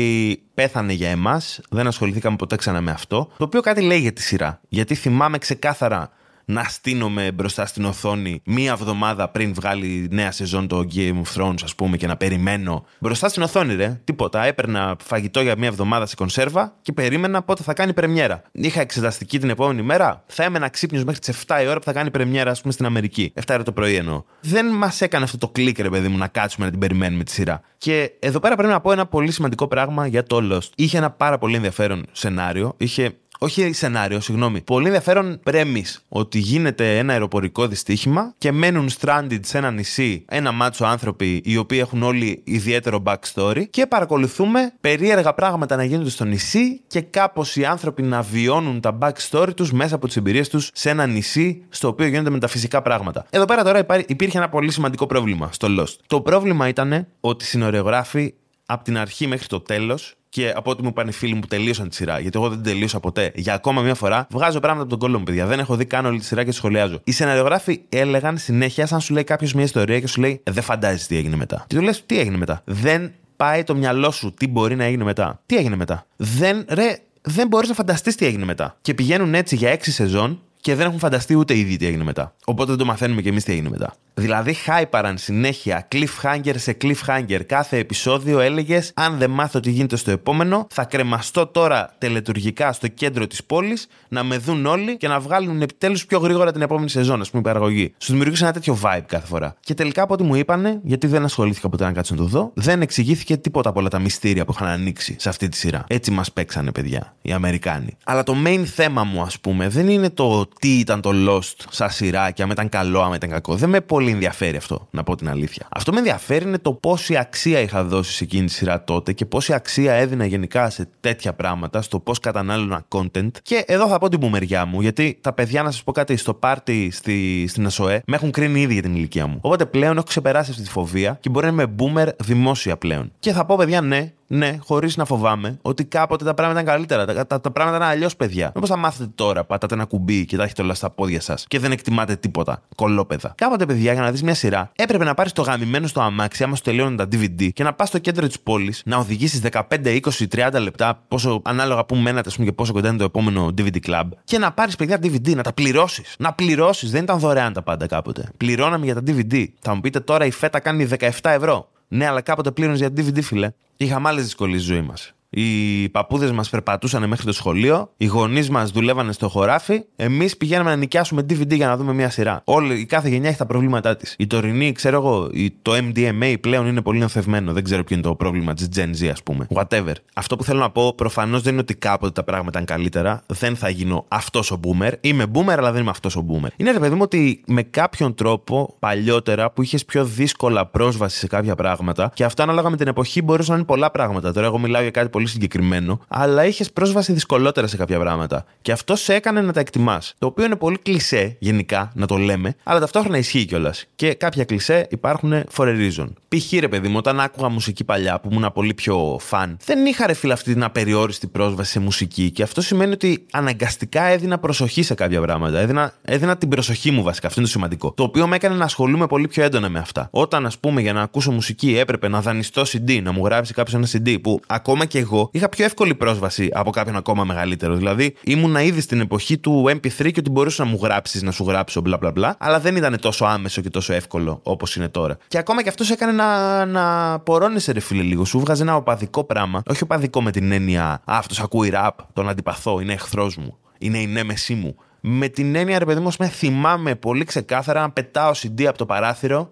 πέθανε για εμάς, δεν ασχοληθήκαμε ποτέ ξανά με αυτό. Το οποίο κάτι λέει για τη σειρά. Γιατί θυμάμαι ξεκάθαρα να στείνομαι μπροστά στην οθόνη μία εβδομάδα πριν βγάλει νέα σεζόν το Game of Thrones, ας πούμε, και να περιμένω. Μπροστά στην οθόνη, ρε, τίποτα. Έπαιρνα φαγητό για μία εβδομάδα σε κονσέρβα και περίμενα πότε θα κάνει πρεμιέρα. Είχα εξεταστική την επόμενη μέρα, θα έμενα ξύπνιος μέχρι τις εφτά η ώρα που θα κάνει πρεμιέρα, ας πούμε, στην Αμερική. εφτά η ώρα το πρωί εννοώ. Δεν μας έκανε αυτό το κλικ, ρε παιδί μου, να κάτσουμε να την περιμένουμε τη σειρά. Και εδώ πέρα πρέπει να πω ένα πολύ σημαντικό πράγμα για το Lost. Είχε ένα πάρα πολύ ενδιαφέρον σενάριο. Είχε. Όχι σενάριο, συγγνώμη. Πολύ ενδιαφέρον premise. Ότι γίνεται ένα αεροπορικό δυστύχημα και μένουν stranded σε ένα νησί ένα μάτσο άνθρωποι οι οποίοι έχουν όλοι ιδιαίτερο backstory και παρακολουθούμε περίεργα πράγματα να γίνονται στο νησί και κάπως οι άνθρωποι να βιώνουν τα backstory τους μέσα από τις εμπειρίες τους σε ένα νησί στο οποίο γίνονται μεταφυσικά πράγματα. Εδώ πέρα τώρα υπήρχε ένα πολύ σημαντικό πρόβλημα στο Lost. Το πρόβλημα ήταν ότι οι σινωριογράφοι από την αρχή μέχρι το τέλος. Και από ό,τι μου είπαν οι φίλοι μου που τελείωσαν τη σειρά, γιατί εγώ δεν τελείωσα ποτέ. Για ακόμα μια φορά βγάζω πράγματα από τον κόλλο μου, παιδιά. Δεν έχω δει καν όλη τη σειρά και σχολιάζω. Οι σεναριογράφοι έλεγαν συνέχεια, σαν σου λέει κάποιο μια ιστορία και σου λέει, δεν φαντάζεσαι τι έγινε μετά. Και του λες, τι έγινε μετά. Δεν πάει το μυαλό σου, τι μπορεί να έγινε μετά. Τι έγινε μετά. Δεν, ρε, δεν μπορείς να φανταστείς τι έγινε μετά. Και πηγαίνουν έτσι για έξι σεζόν. Και δεν έχουν φανταστεί ούτε ήδη τι έγινε μετά. Οπότε δεν το μαθαίνουμε κι εμείς τι έγινε μετά. Δηλαδή, χάιπαραν συνέχεια cliffhanger σε cliffhanger. Κάθε επεισόδιο έλεγες, αν δεν μάθω τι γίνεται στο επόμενο, θα κρεμαστώ τώρα τελετουργικά στο κέντρο της πόλης, να με δουν όλοι και να βγάλουν επιτέλους πιο γρήγορα την επόμενη σεζόν, ας πούμε, η παραγωγή. Σου δημιουργούσε ένα τέτοιο vibe κάθε φορά. Και τελικά από ό,τι μου είπανε, γιατί δεν ασχολήθηκα ποτέ να κάτσω να το δω, δεν εξηγήθηκε τίποτα από όλα τα μυστήρια που είχαν ανοίξει σε αυτή τη σειρά. Έτσι μας παίξανε, παιδιά, οι Αμερικάνοι. Αλλά το main θέμα μου, ας πούμε, δεν είναι το. Τι ήταν το Lost σαν σειρά και αν ήταν καλό, αν ήταν κακό. Δεν με πολύ ενδιαφέρει αυτό, να πω την αλήθεια. Αυτό με ενδιαφέρει είναι το πόση αξία είχα δώσει σε εκείνη τη σειρά τότε και πόση αξία έδινα γενικά σε τέτοια πράγματα, στο πώς κατανάλωνα content. Και εδώ θα πω την μπουμεριά μου, γιατί τα παιδιά, να σας πω κάτι, στο πάρτι στη, στην ΑΣΟΕ με έχουν κρίνει ήδη για την ηλικία μου. Οπότε πλέον έχω ξεπεράσει αυτή τη φοβία και μπορεί να είμαι boomer δημόσια πλέον. Και θα πω, παιδιά, ναι. Ναι, χωρίς να φοβάμαι ότι κάποτε τα πράγματα ήταν καλύτερα. Τα, τα, τα πράγματα ήταν αλλιώς, παιδιά. Μήπως θα μάθετε τώρα, πατάτε ένα κουμπί και τα έχετε όλα στα πόδια σας και δεν εκτιμάτε τίποτα. Κολόπεδα. Κάποτε, παιδιά, για να δεις μια σειρά, έπρεπε να πάρεις το γαμημένο στο αμάξι, άμα σου τελειώνουν τα ντι βι ντι, και να πας στο κέντρο της πόλης, να οδηγήσεις δεκαπέντε, είκοσι, τριάντα λεπτά, πόσο ανάλογα που μένατε και πόσο κοντά είναι το επόμενο ντι βι ντι club, και να πάρεις, παιδιά, ντι βι ντι, να τα πληρώσεις. Να πληρώσεις. Δεν ήταν δωρεάν τα πάντα κάποτε. Πληρώναμε για τα ντι βι ντι. Θα μου πείτε τώρα η φέτα κάνει δεκαεφτά ευρώ. Ναι, αλλά κάποτε πλήρωνες για ντι βι ντι, φίλε. Είχαμε άλλες δυσκολίες στη ζωή μας. Οι παππούδες μας περπατούσαν μέχρι το σχολείο, οι γονείς μας δουλεύανε στο χωράφι, εμείς πηγαίναμε να νοικιάσουμε ντι βι ντι για να δούμε μια σειρά. Όλη, η κάθε γενιά έχει τα προβλήματά της. Η τωρινή, ξέρω εγώ, το εμ ντι εμ έι πλέον είναι πολύ νοθευμένο. Δεν ξέρω ποιο είναι το πρόβλημα της Gen Z, ας πούμε. Whatever. Αυτό που θέλω να πω προφανώς δεν είναι ότι κάποτε τα πράγματα είναι καλύτερα. Δεν θα γίνω αυτός ο boomer. Είμαι boomer, αλλά δεν είμαι αυτός ο boomer. Είναι ρε παιδί μου ότι με κάποιον τρόπο παλιότερα που είχες πιο δύσκολα πρόσβαση σε κάποια πράγματα και αυτά ανάλογα με την εποχή μπορούσαν να είναι πολλά πράγματα. Τώρα εγώ μιλάω για κάτι πολύ συγκεκριμένο, αλλά είχες πρόσβαση δυσκολότερα σε κάποια πράγματα. Και αυτό σε έκανε να τα εκτιμάς. Το οποίο είναι πολύ κλισέ γενικά να το λέμε, αλλά ταυτόχρονα ισχύει κιόλας. Και κάποια κλισέ υπάρχουν for a reason. Π.χ. ρε παιδί μου, όταν άκουγα μουσική παλιά που ήμουν πολύ πιο φαν, δεν είχα ρε φίλε αυτή την απεριόριστη πρόσβαση σε μουσική. Και αυτό σημαίνει ότι αναγκαστικά έδινα προσοχή σε κάποια πράγματα. Έδινα, έδινα την προσοχή μου βασικά. Αυτό είναι το σημαντικό. Το οποίο με έκανε να ασχολούμαι πολύ πιο έντονα με αυτά. Όταν ας πούμε για να ακούσω μουσική έπρεπε να δανειστώ σι ντι, να μου γράψει κάποιο ένα σι ντι που ακόμα και εγώ είχα πιο εύκολη πρόσβαση από κάποιον ακόμα μεγαλύτερο. Δηλαδή, ήμουνα ήδη στην εποχή του εμ πι θρι και ότι μπορούσε να μου γράψει, να σου γράψω, μπλα μπλα μπλα, αλλά δεν ήταν τόσο άμεσο και τόσο εύκολο όπως είναι τώρα. Και ακόμα και αυτό σε έκανε να, να πορώνεσαι, ρε φίλε, λίγο. Σου βγάζει ένα οπαδικό πράγμα. Όχι οπαδικό με την έννοια αυτό ακούει ραπ, τον αντιπαθώ, είναι εχθρός μου, είναι η νέμεσή μου. Με την έννοια, ρε παιδί μου, με θυμάμαι πολύ ξεκάθαρα να πετάω σι ντι από το παράθυρο.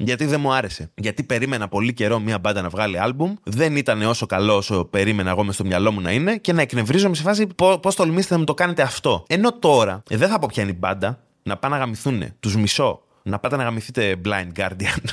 Γιατί δεν μου άρεσε. Γιατί περίμενα πολύ καιρό μια μπάντα να βγάλει άλμπουμ, δεν ήταν όσο καλό όσο περίμενα εγώ μες στο μυαλό μου να είναι και να εκνευρίζομαι σε φάση πώς τολμήσετε να μου το κάνετε αυτό. Ενώ τώρα δεν θα πω ποια είναι η μπάντα, να πάνε να γαμηθούνε, τους μισώ, να πάτε να γαμηθείτε Blind Guardian.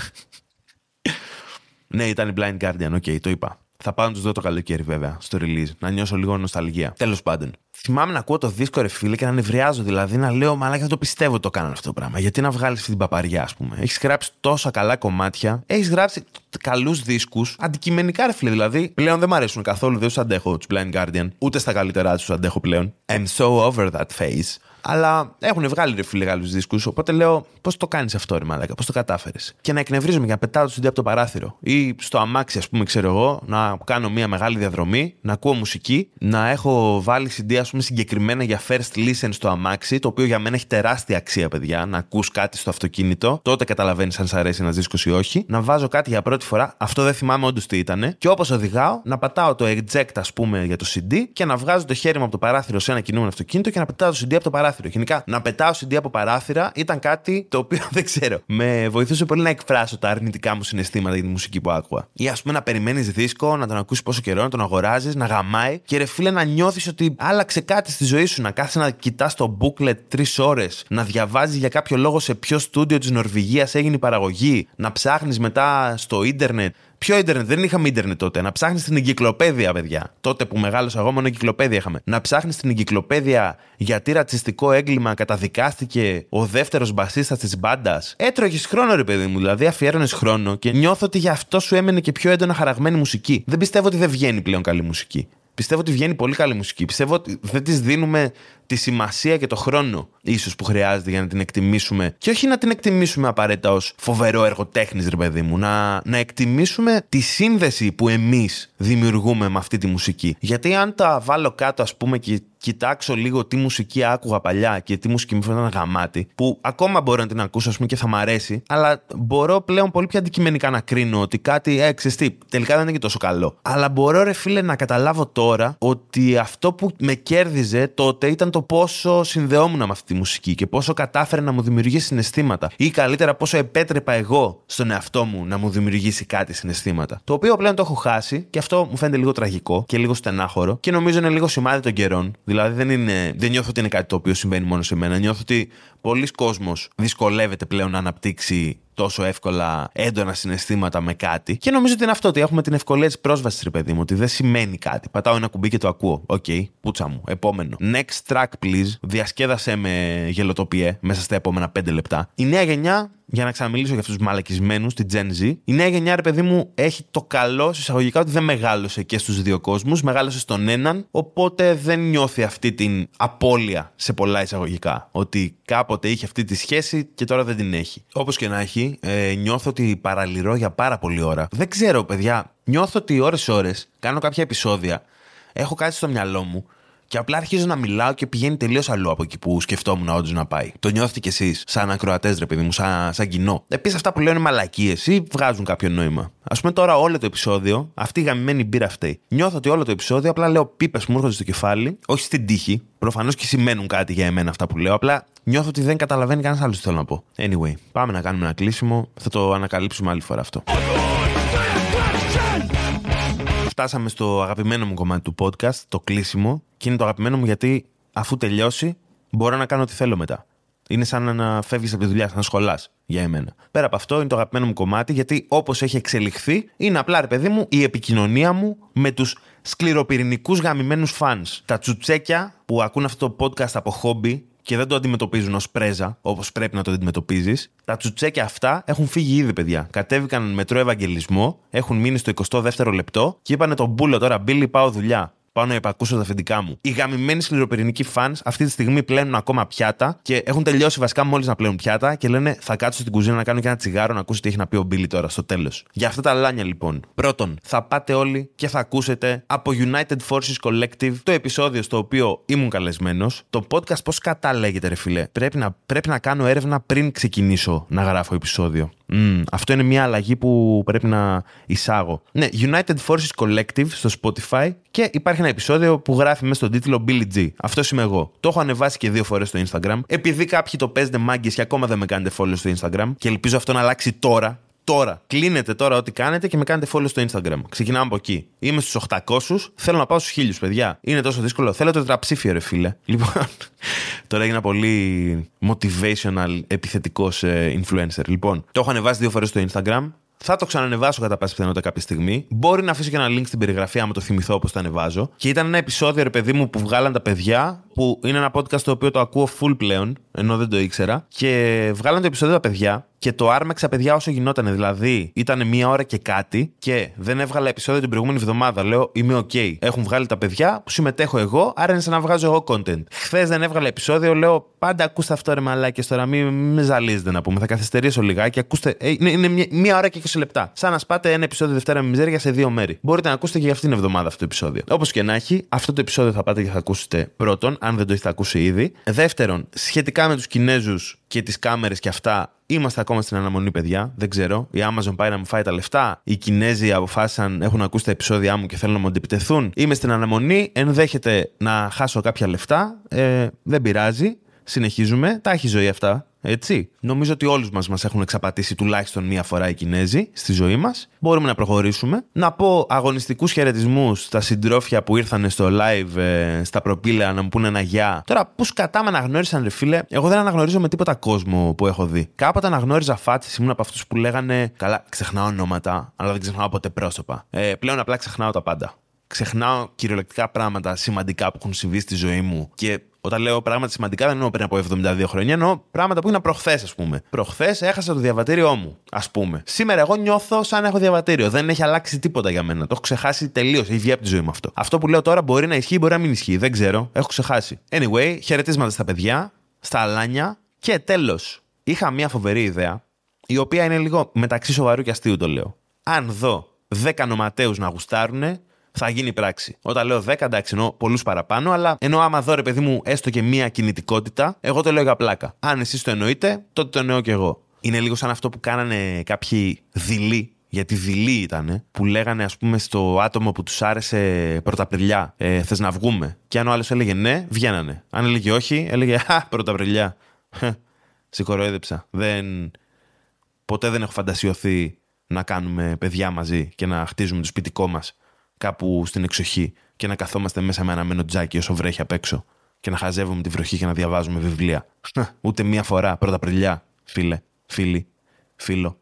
Ναι, ήταν η Blind Guardian, οκ, okay, το είπα. Θα πάω να τους δω το καλοκαίρι βέβαια στο release, να νιώσω λίγο νοσταλγία. Τέλος πάντων. Θυμάμαι να ακούω το δίσκο ρε φίλε και να νευριάζω, δηλαδή να λέω μαλάκα δεν το πιστεύω ότι το κάνανε αυτό το πράγμα. Γιατί να βγάλεις αυτή την παπαριά, ας πούμε. Έχεις γράψει τόσα καλά κομμάτια, έχεις γράψει καλούς δίσκους, αντικειμενικά ρε φίλε. Δηλαδή πλέον δεν μ' αρέσουν καθόλου, δεν τους αντέχω τους Blind Guardian, ούτε στα καλύτερά τους αντέχω πλέον. I'm so over that phase. Αλλά έχουν βγάλει ρε φίλε καλούς δίσκους, οπότε λέω πώς το κάνεις αυτό ρε μαλάκα, πώς το κατάφερες. Και να εκνευρίζομαι και να πετάω το σι ντι από το παράθυρο ή στο αμάξι, ας πούμε, ξέρω εγώ, να κάνω μια μεγάλη διαδρομή, να ακούω μουσική, να έχω βάλει σι ντι, ας πούμε, συγκεκριμένα για first listen στο αμάξι, το οποίο για μένα έχει τεράστια αξία, παιδιά. Να ακούς κάτι στο αυτοκίνητο, τότε καταλαβαίνεις αν σ' αρέσει ένας δίσκος ή όχι. Να βάζω κάτι για πρώτη φορά, αυτό δεν θυμάμαι όντως τι ήταν, και όπως οδηγάω, να πατάω το eject, ας πούμε, για το σι ντι και να βγάζω το χέρι μου από το παράθυρο σε ένα κινούμενο αυτοκίνητο και να πετάω το σι ντι από το παράθυρο. Γενικά, να πετάω σι ντι από παράθυρα ήταν κάτι το οποίο δεν ξέρω. Με βοηθούσε πολύ να εκφράσω τα αρνητικά μου συναισθήματα για τη μουσική που άκουγα. Ή ας πούμε να περιμένεις δίσκο, να τον ακούσεις πόσο καιρό, να τον αγοράζεις, να γαμάει και ρε φίλε να νιώθεις ότι άλλαξε κάτι στη ζωή σου. Να κάθεσαι να κοιτάς το booklet τρεις ώρες, να διαβάζεις για κάποιο λόγο σε ποιο στούντιο της Νορβηγίας έγινε η παραγωγή, να ψάχνεις μετά στο ίντερνετ. Ποιο ίντερνετ, δεν είχαμε ίντερνετ τότε. Να ψάχνεις την εγκυκλοπαίδεια, παιδιά. Τότε που μεγάλωσα εγώ, μόνο εγκυκλοπαίδεια είχαμε. Να ψάχνεις την εγκυκλοπαίδεια γιατί ρατσιστικό έγκλημα καταδικάστηκε ο δεύτερος μπασίστας της μπάντας. Έτρωγες χρόνο, ρε παιδί μου. Δηλαδή, αφιέρωνες χρόνο και νιώθω ότι γι' αυτό σου έμενε και πιο έντονα χαραγμένη μουσική. Δεν πιστεύω ότι δεν βγαίνει πλέον καλή μουσική. Πιστεύω ότι βγαίνει πολύ καλή μουσική. Πιστεύω ότι δεν της δίνουμε τη σημασία και το χρόνο ίσως που χρειάζεται για να την εκτιμήσουμε. Και όχι να την εκτιμήσουμε απαραίτητα ως φοβερό έργο τέχνης, ρε παιδί μου. Να, να εκτιμήσουμε τη σύνδεση που εμείς δημιουργούμε με αυτή τη μουσική. Γιατί αν τα βάλω κάτω, ας πούμε, και κοιτάξω λίγο τι μουσική άκουγα παλιά και τι μουσική μου φαίνεται ένα γαμάτι, που ακόμα μπορώ να την ακούσω, ας πούμε, και θα μ' αρέσει, αλλά μπορώ πλέον πολύ πιο αντικειμενικά να κρίνω ότι κάτι, ε, ξέρεις τι, τελικά δεν είναι και τόσο καλό. Αλλά μπορώ, ρε φίλε, να καταλάβω τώρα ότι αυτό που με κέρδιζε τότε ήταν το πόσο συνδεόμουν με αυτή τη μουσική και πόσο κατάφερε να μου δημιουργήσει συναισθήματα. Ή καλύτερα, πόσο επέτρεπα εγώ στον εαυτό μου να μου δημιουργήσει κάτι συναισθήματα. Το οποίο πλέον το έχω χάσει και αυτό μου φαίνεται λίγο τραγικό και λίγο στενάχωρο και νομίζω είναι λίγο σημάδι των καιρών. Δηλαδή δεν, είναι, δεν νιώθω ότι είναι κάτι το οποίο συμβαίνει μόνο σε μένα. Νιώθω ότι πολλοί κόσμος δυσκολεύεται πλέον να αναπτύξει τόσο εύκολα έντονα συναισθήματα με κάτι. Και νομίζω ότι είναι αυτό, ότι έχουμε την ευκολία της πρόσβασης, ρε παιδί μου, ότι δεν σημαίνει κάτι. Πατάω ένα κουμπί και το ακούω. Οκ, okay, πούτσα μου. Επόμενο. Next track, please. Διασκέδασέ με, γελοτοπιέ, μέσα στα επόμενα πέντε λεπτά. Η νέα γενιά, για να ξαναμιλήσω για αυτούς τους μαλακισμένους, την Gen Z, η νέα γενιά, ρε παιδί μου, έχει το καλό, εισαγωγικά, ότι δεν μεγάλωσε και στους δύο κόσμους. Μεγάλωσε στον έναν, οπότε δεν νιώθει αυτή την απώλεια σε πολλά εισαγωγικά. Ότι κάποτε είχε αυτή τη σχέση και τώρα δεν την έχει. Όπως και να έχει. Ε, νιώθω ότι παραλυρώ για πάρα πολλή ώρα. Δεν ξέρω, παιδιά. Νιώθω ότι ώρες-ώρες κάνω κάποια επεισόδια, έχω κάτι στο μυαλό μου Και απλά αρχίζω να μιλάω και πηγαίνει τελείως αλλού από εκεί που σκεφτόμουν όντως να πάει. Το νιώθετε κι εσείς, σαν ακροατές, ρε παιδί μου, σαν, σαν κοινό. Επίσης, αυτά που λένε μαλακίες ή βγάζουν κάποιο νόημα. Ας πούμε τώρα όλο το επεισόδιο, αυτή η γαμημένη μπύρα αυτή. Νιώθω ότι όλο το επεισόδιο απλά λέω πίπες που μου έρχονται στο κεφάλι, όχι στην τύχη. Προφανώς και σημαίνουν κάτι για εμένα αυτά που λέω. Απλά νιώθω ότι δεν καταλαβαίνει κανένας άλλος τι θέλω να πω. Anyway, πάμε να κάνουμε ένα κλείσιμο. Θα το ανακαλύψουμε άλλη φορά αυτό. Φτάσαμε στο αγαπημένο μου κομμάτι του podcast, το κλείσιμο. Και είναι το αγαπημένο μου γιατί αφού τελειώσει, μπορώ να κάνω ό,τι θέλω μετά. Είναι σαν να φεύγεις από τη δουλειά, σαν να σχολάς για εμένα. Πέρα από αυτό, είναι το αγαπημένο μου κομμάτι γιατί όπως έχει εξελιχθεί, είναι απλά ρε παιδί μου η επικοινωνία μου με τους σκληροπυρηνικούς γαμημένους fans. Τα τσουτσέκια που ακούν αυτό το podcast από χόμπι και δεν το αντιμετωπίζουν ως πρέζα, όπως πρέπει να το αντιμετωπίζεις. Τα τσουτσέκια αυτά έχουν φύγει ήδη, παιδιά. Κατέβηκαν μετρό Ευαγγελισμό, έχουν μείνει στο εικοστό δεύτερο λεπτό και είπανε τον Μπούλο τώρα, Μπίλι, πάω δουλειά. Πάω να υπακούσω τα αφεντικά μου. Οι γαμημένοι σκληροπυρηνικοί fans αυτή τη στιγμή πλένουν ακόμα πιάτα και έχουν τελειώσει βασικά μόλις να πλένουν πιάτα και λένε θα κάτσω στην κουζίνα να κάνω και ένα τσιγάρο να ακούσω τι έχει να πει ο Μπίλι τώρα στο τέλος. Για αυτά τα λάνια λοιπόν. Πρώτον, θα πάτε όλοι και θα ακούσετε από United Forces Collective το επεισόδιο στο οποίο ήμουν καλεσμένος. Το podcast πώς καταλέγεται, ρε φιλέ. Πρέπει να, πρέπει να κάνω έρευνα πριν ξεκινήσω να γράφω επεισόδιο. Mm, αυτό είναι μια αλλαγή που πρέπει να εισάγω. Ναι, United Forces Collective στο Spotify και υπάρχει ένα επεισόδιο που γράφει μέσα στον τίτλο Billy G. Αυτός είμαι εγώ. Το έχω ανεβάσει και δύο φορές στο Instagram. Επειδή κάποιοι το παίζετε μάγκες και ακόμα δεν με κάνετε follow στο Instagram και ελπίζω αυτό να αλλάξει τώρα. Τώρα, κλείνετε τώρα ό,τι κάνετε και με κάνετε follow στο Instagram. Ξεκινάμε από εκεί. Είμαι στους οκτακόσιους, θέλω να πάω στους χίλιους, παιδιά. Είναι τόσο δύσκολο. Θέλω τετραψήφιο, ρε φίλε. Λοιπόν, τώρα έγινα πολύ motivational, επιθετικός ε, influencer. Λοιπόν, το έχω ανεβάσει δύο φορές στο Instagram. Θα το ξανανεβάσω κατά πάση πιθανότητα κάποια στιγμή. Μπορεί να αφήσω και ένα link στην περιγραφή, άμα το θυμηθώ όπως το ανεβάζω. Και ήταν ένα επεισόδιο, ρε παιδί μου, που βγάλαν τα παιδιά, που είναι ένα podcast το οποίο το ακούω full πλέον, ενώ δεν το ήξερα. Και βγάλαν το επεισόδιο τα παιδιά και το άρμαξα, παιδιά, όσο γινόταν. Δηλαδή, ήταν μία ώρα και κάτι και δεν έβγαλα επεισόδιο την προηγούμενη εβδομάδα. Λέω, είμαι OK. Έχουν βγάλει τα παιδιά που συμμετέχω εγώ, άρα είναι σαν να βγάζω εγώ content. Χθες δεν έβγαλα επεισόδιο, λέω, πάντα ακούστε αυτό, ρε μαλάκες τώρα, μην με ζαλίζετε να πούμε. Θα καθυστερήσω λιγάκι, ακούστε. Ε, είναι, είναι μία ώρα και είκοσι λεπτά. Σαν να σπάτε ένα επεισόδιο Δευτέρα με μιζέρια σε δύο μέρη. Μπορείτε να ακούσετε και για αυτήν την εβδομάδα αυτό το επεισόδιο. Όπως και να έχει, αυτό το επεισόδιο θα πάτε και θα ακούσετε πρώτον, αν δεν το έχετε ακούσει ήδη. Δεύτερον, σχετικά με τους Κινέζους και τις κάμερες και αυτά. Είμαστε ακόμα στην αναμονή, παιδιά. Δεν ξέρω. Η Amazon πάει να μου φάει τα λεφτά. Οι Κινέζοι αποφάσισαν, έχουν ακούσει τα επεισόδια μου και θέλουν να μου αντιπιτεθούν. Είμαι στην αναμονή. Ενδέχεται να χάσω κάποια λεφτά. Ε, δεν πειράζει. Συνεχίζουμε. Τα έχει ζωή αυτά. Έτσι. Νομίζω ότι όλους μας μας έχουν εξαπατήσει τουλάχιστον μία φορά οι Κινέζοι στη ζωή μας. Μπορούμε να προχωρήσουμε. Να πω αγωνιστικούς χαιρετισμούς στα συντρόφια που ήρθαν στο live ε, στα προπήλαια να μου πούνε ένα γεια. Τώρα, πού σκατά με αναγνώρισαν, ρε φίλε. Εγώ δεν αναγνωρίζω με τίποτα κόσμο που έχω δει. Κάποτε αναγνώριζα φάτσες, ήμουν από αυτούς που λέγανε καλά, ξεχνάω ονόματα, αλλά δεν ξεχνάω ποτέ πρόσωπα. Ε, πλέον απλά ξεχνάω τα πάντα. Ξεχνάω κυριολεκτικά πράγματα σημαντικά που έχουν συμβεί στη ζωή μου και. Όταν λέω πράγματα σημαντικά, δεν εννοώ πριν από εβδομήντα δύο χρόνια, εννοώ πράγματα που έγιναν προχθές, ας πούμε. Προχθές έχασα το διαβατήριό μου, ας πούμε. Σήμερα εγώ νιώθω σαν έχω διαβατήριο. Δεν έχει αλλάξει τίποτα για μένα. Το έχω ξεχάσει τελείως. Έχει βγει από τη ζωή μου αυτό. Αυτό που λέω τώρα μπορεί να ισχύει, μπορεί να μην ισχύει. Δεν ξέρω. Έχω ξεχάσει. Anyway, χαιρετίσματα στα παιδιά, στα αλάνια. Και τέλος, είχα μια φοβερή ιδέα, η οποία είναι λίγο μεταξύ σοβαρού και αστείου, το λέω. Αν δω δέκα νοματέους να γουστάρουνε. Θα γίνει πράξη. Όταν λέω δέκα, εντάξει, εννοώ πολλούς παραπάνω, αλλά ενώ άμα δω, ρε παιδί μου, έστω και μία κινητικότητα, εγώ το λέω για πλάκα. Αν εσείς το εννοείτε, τότε το εννοώ κι εγώ. Είναι λίγο σαν αυτό που κάνανε κάποιοι δειλοί, γιατί δειλοί ήτανε, που λέγανε, ας πούμε, στο άτομο που τους άρεσε πρωταπριλιά, ε, θες να βγούμε. Και αν ο άλλος έλεγε ναι, βγαίνανε. Αν έλεγε όχι, έλεγε α, πρωταπριλιά. Συγχωροέδεψα. Δεν... Ποτέ δεν έχω φαντασιωθεί να κάνουμε παιδιά μαζί και να χτίζουμε το σπιτικό μας. Κάπου στην εξοχή και να καθόμαστε μέσα με αναμένο τζάκι όσο βρέχει απ' έξω και να χαζεύουμε τη βροχή και να διαβάζουμε βιβλία. Ούτε μία φορά, πρωταπριλιά, φίλε, φίλοι, φίλο.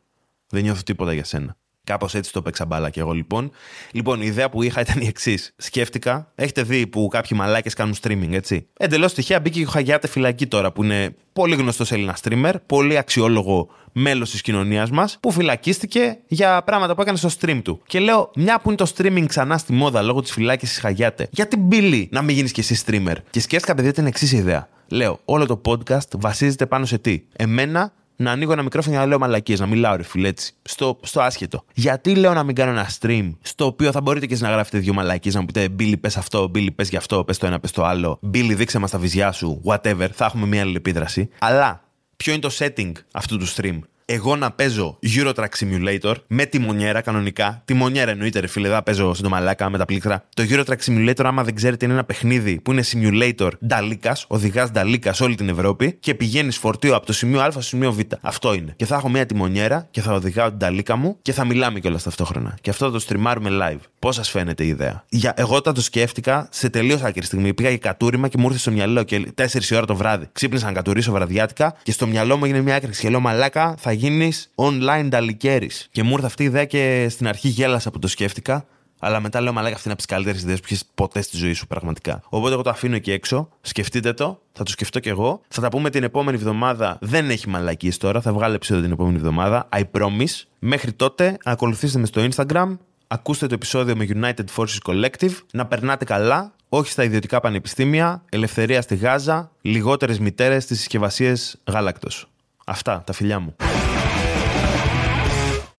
Δεν νιώθω τίποτα για σένα. Κάπως έτσι το παίξα μπάλα κι εγώ λοιπόν. Λοιπόν, η ιδέα που είχα ήταν η εξής. Σκέφτηκα, έχετε δει που κάποιοι μαλάκες κάνουν streaming, έτσι. Εντελώς τυχαία μπήκε και ο Χαγιάτε φυλακή τώρα, που είναι πολύ γνωστός Έλληνα streamer, πολύ αξιόλογο μέλος της κοινωνίας μας, που φυλακίστηκε για πράγματα που έκανε στο stream του. Και λέω, μια που είναι το streaming ξανά στη μόδα λόγω της φυλάκησης Χαγιάτε, γιατί Μπίλι να μην γίνεις κι εσύ streamer. Και σκέφτηκα, παιδιά, την εξής ιδέα. Λέω, όλο το podcast βασίζεται πάνω σε τι. Εμένα να ανοίγω ένα μικρόφωνο για να λέω μαλακίες, να μιλάω ρε φίλε έτσι, στο, στο άσχετο. Γιατί λέω να μην κάνω ένα stream στο οποίο θα μπορείτε και εσείς να γράφετε δύο μαλακίες, να μου πείτε Μπίλι πες αυτό, Μπίλι πες γι' αυτό, πες το ένα, πες το άλλο, Μπίλι δείξε μας τα βυζιά σου, whatever, θα έχουμε μια αλληλεπίδραση. Αλλά ποιο είναι το setting αυτού του stream? Εγώ να παίζω Euro Truck Simulator με τιμονιέρα κανονικά. Τιμονιέρα εννοείται, ρε φίλε. Δεν παίζω στον μαλάκα με τα πλήκτρα. Το Euro Truck Simulator, άμα δεν ξέρετε, είναι ένα παιχνίδι που είναι simulator νταλίκας, οδηγάς νταλίκας όλη την Ευρώπη και πηγαίνεις φορτίο από το σημείο Α στο σημείο Β. Αυτό είναι. Και θα έχω μια τιμονιέρα και θα οδηγάω την νταλίκα μου και θα μιλάμε κιόλας ταυτόχρονα. Και αυτό θα το στριμάρουμε live. Πώς σας φαίνεται η ιδέα? Για... Εγώ όταν το σκέφτηκα, σε τελείω άκρη στιγμή πήγα για κατούριμα και μου ήρθε στο μυαλό και τέσσερις η ώρα το βράδυ. Ξύπνησα να κατουρίσω βραδιάτικα και στο μυαλό μου έγινε μια άκρη και λέω μαλάκα, θα γίνεις online νταλικέρης. Και μου ήρθε αυτή η ιδέα και στην αρχή γέλασα που το σκέφτηκα, αλλά μετά λέω μαλάκα, αυτή είναι από τις καλύτερες ιδέες που έχεις ποτέ στη ζωή σου πραγματικά. Οπότε εγώ το αφήνω εκεί έξω, σκεφτείτε το, θα το σκεφτώ κι εγώ, θα τα πούμε την επόμενη εβδομάδα, δεν έχει μαλακίες τώρα, θα βγάλω επεισόδιο την επόμενη εβδομάδα, I promise. Μέχρι τότε ακολουθήστε με στο Instagram, ακούστε το επεισόδιο με United Forces Collective, να περνάτε καλά. Όχι στα ιδιωτικά πανεπιστήμια, ελευθερία στη Γάζα, λιγότερες μητέρες στις συσκευασίες γάλακτος. Αυτά, τα φιλιά μου.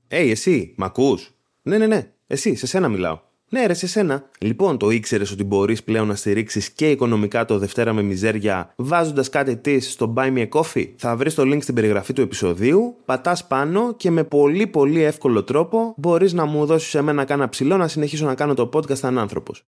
Hey, εσύ, μ' ακούς? Ναι, ναι, ναι, εσύ, σε σένα μιλάω. Ναι, ρε, σε σένα. Λοιπόν, το ήξερες ότι μπορείς πλέον να στηρίξεις και οικονομικά το Δευτέρα με Μιζέρια βάζοντας κάτι τη στο Buy Me a Coffee? Θα βρεις το link στην περιγραφή του επεισοδίου, πατάς πάνω και με πολύ πολύ εύκολο τρόπο μπορείς να μου δώσεις εμένα κάνα ψηλό να συνεχίσω να κάνω το podcast σαν άνθρωπος.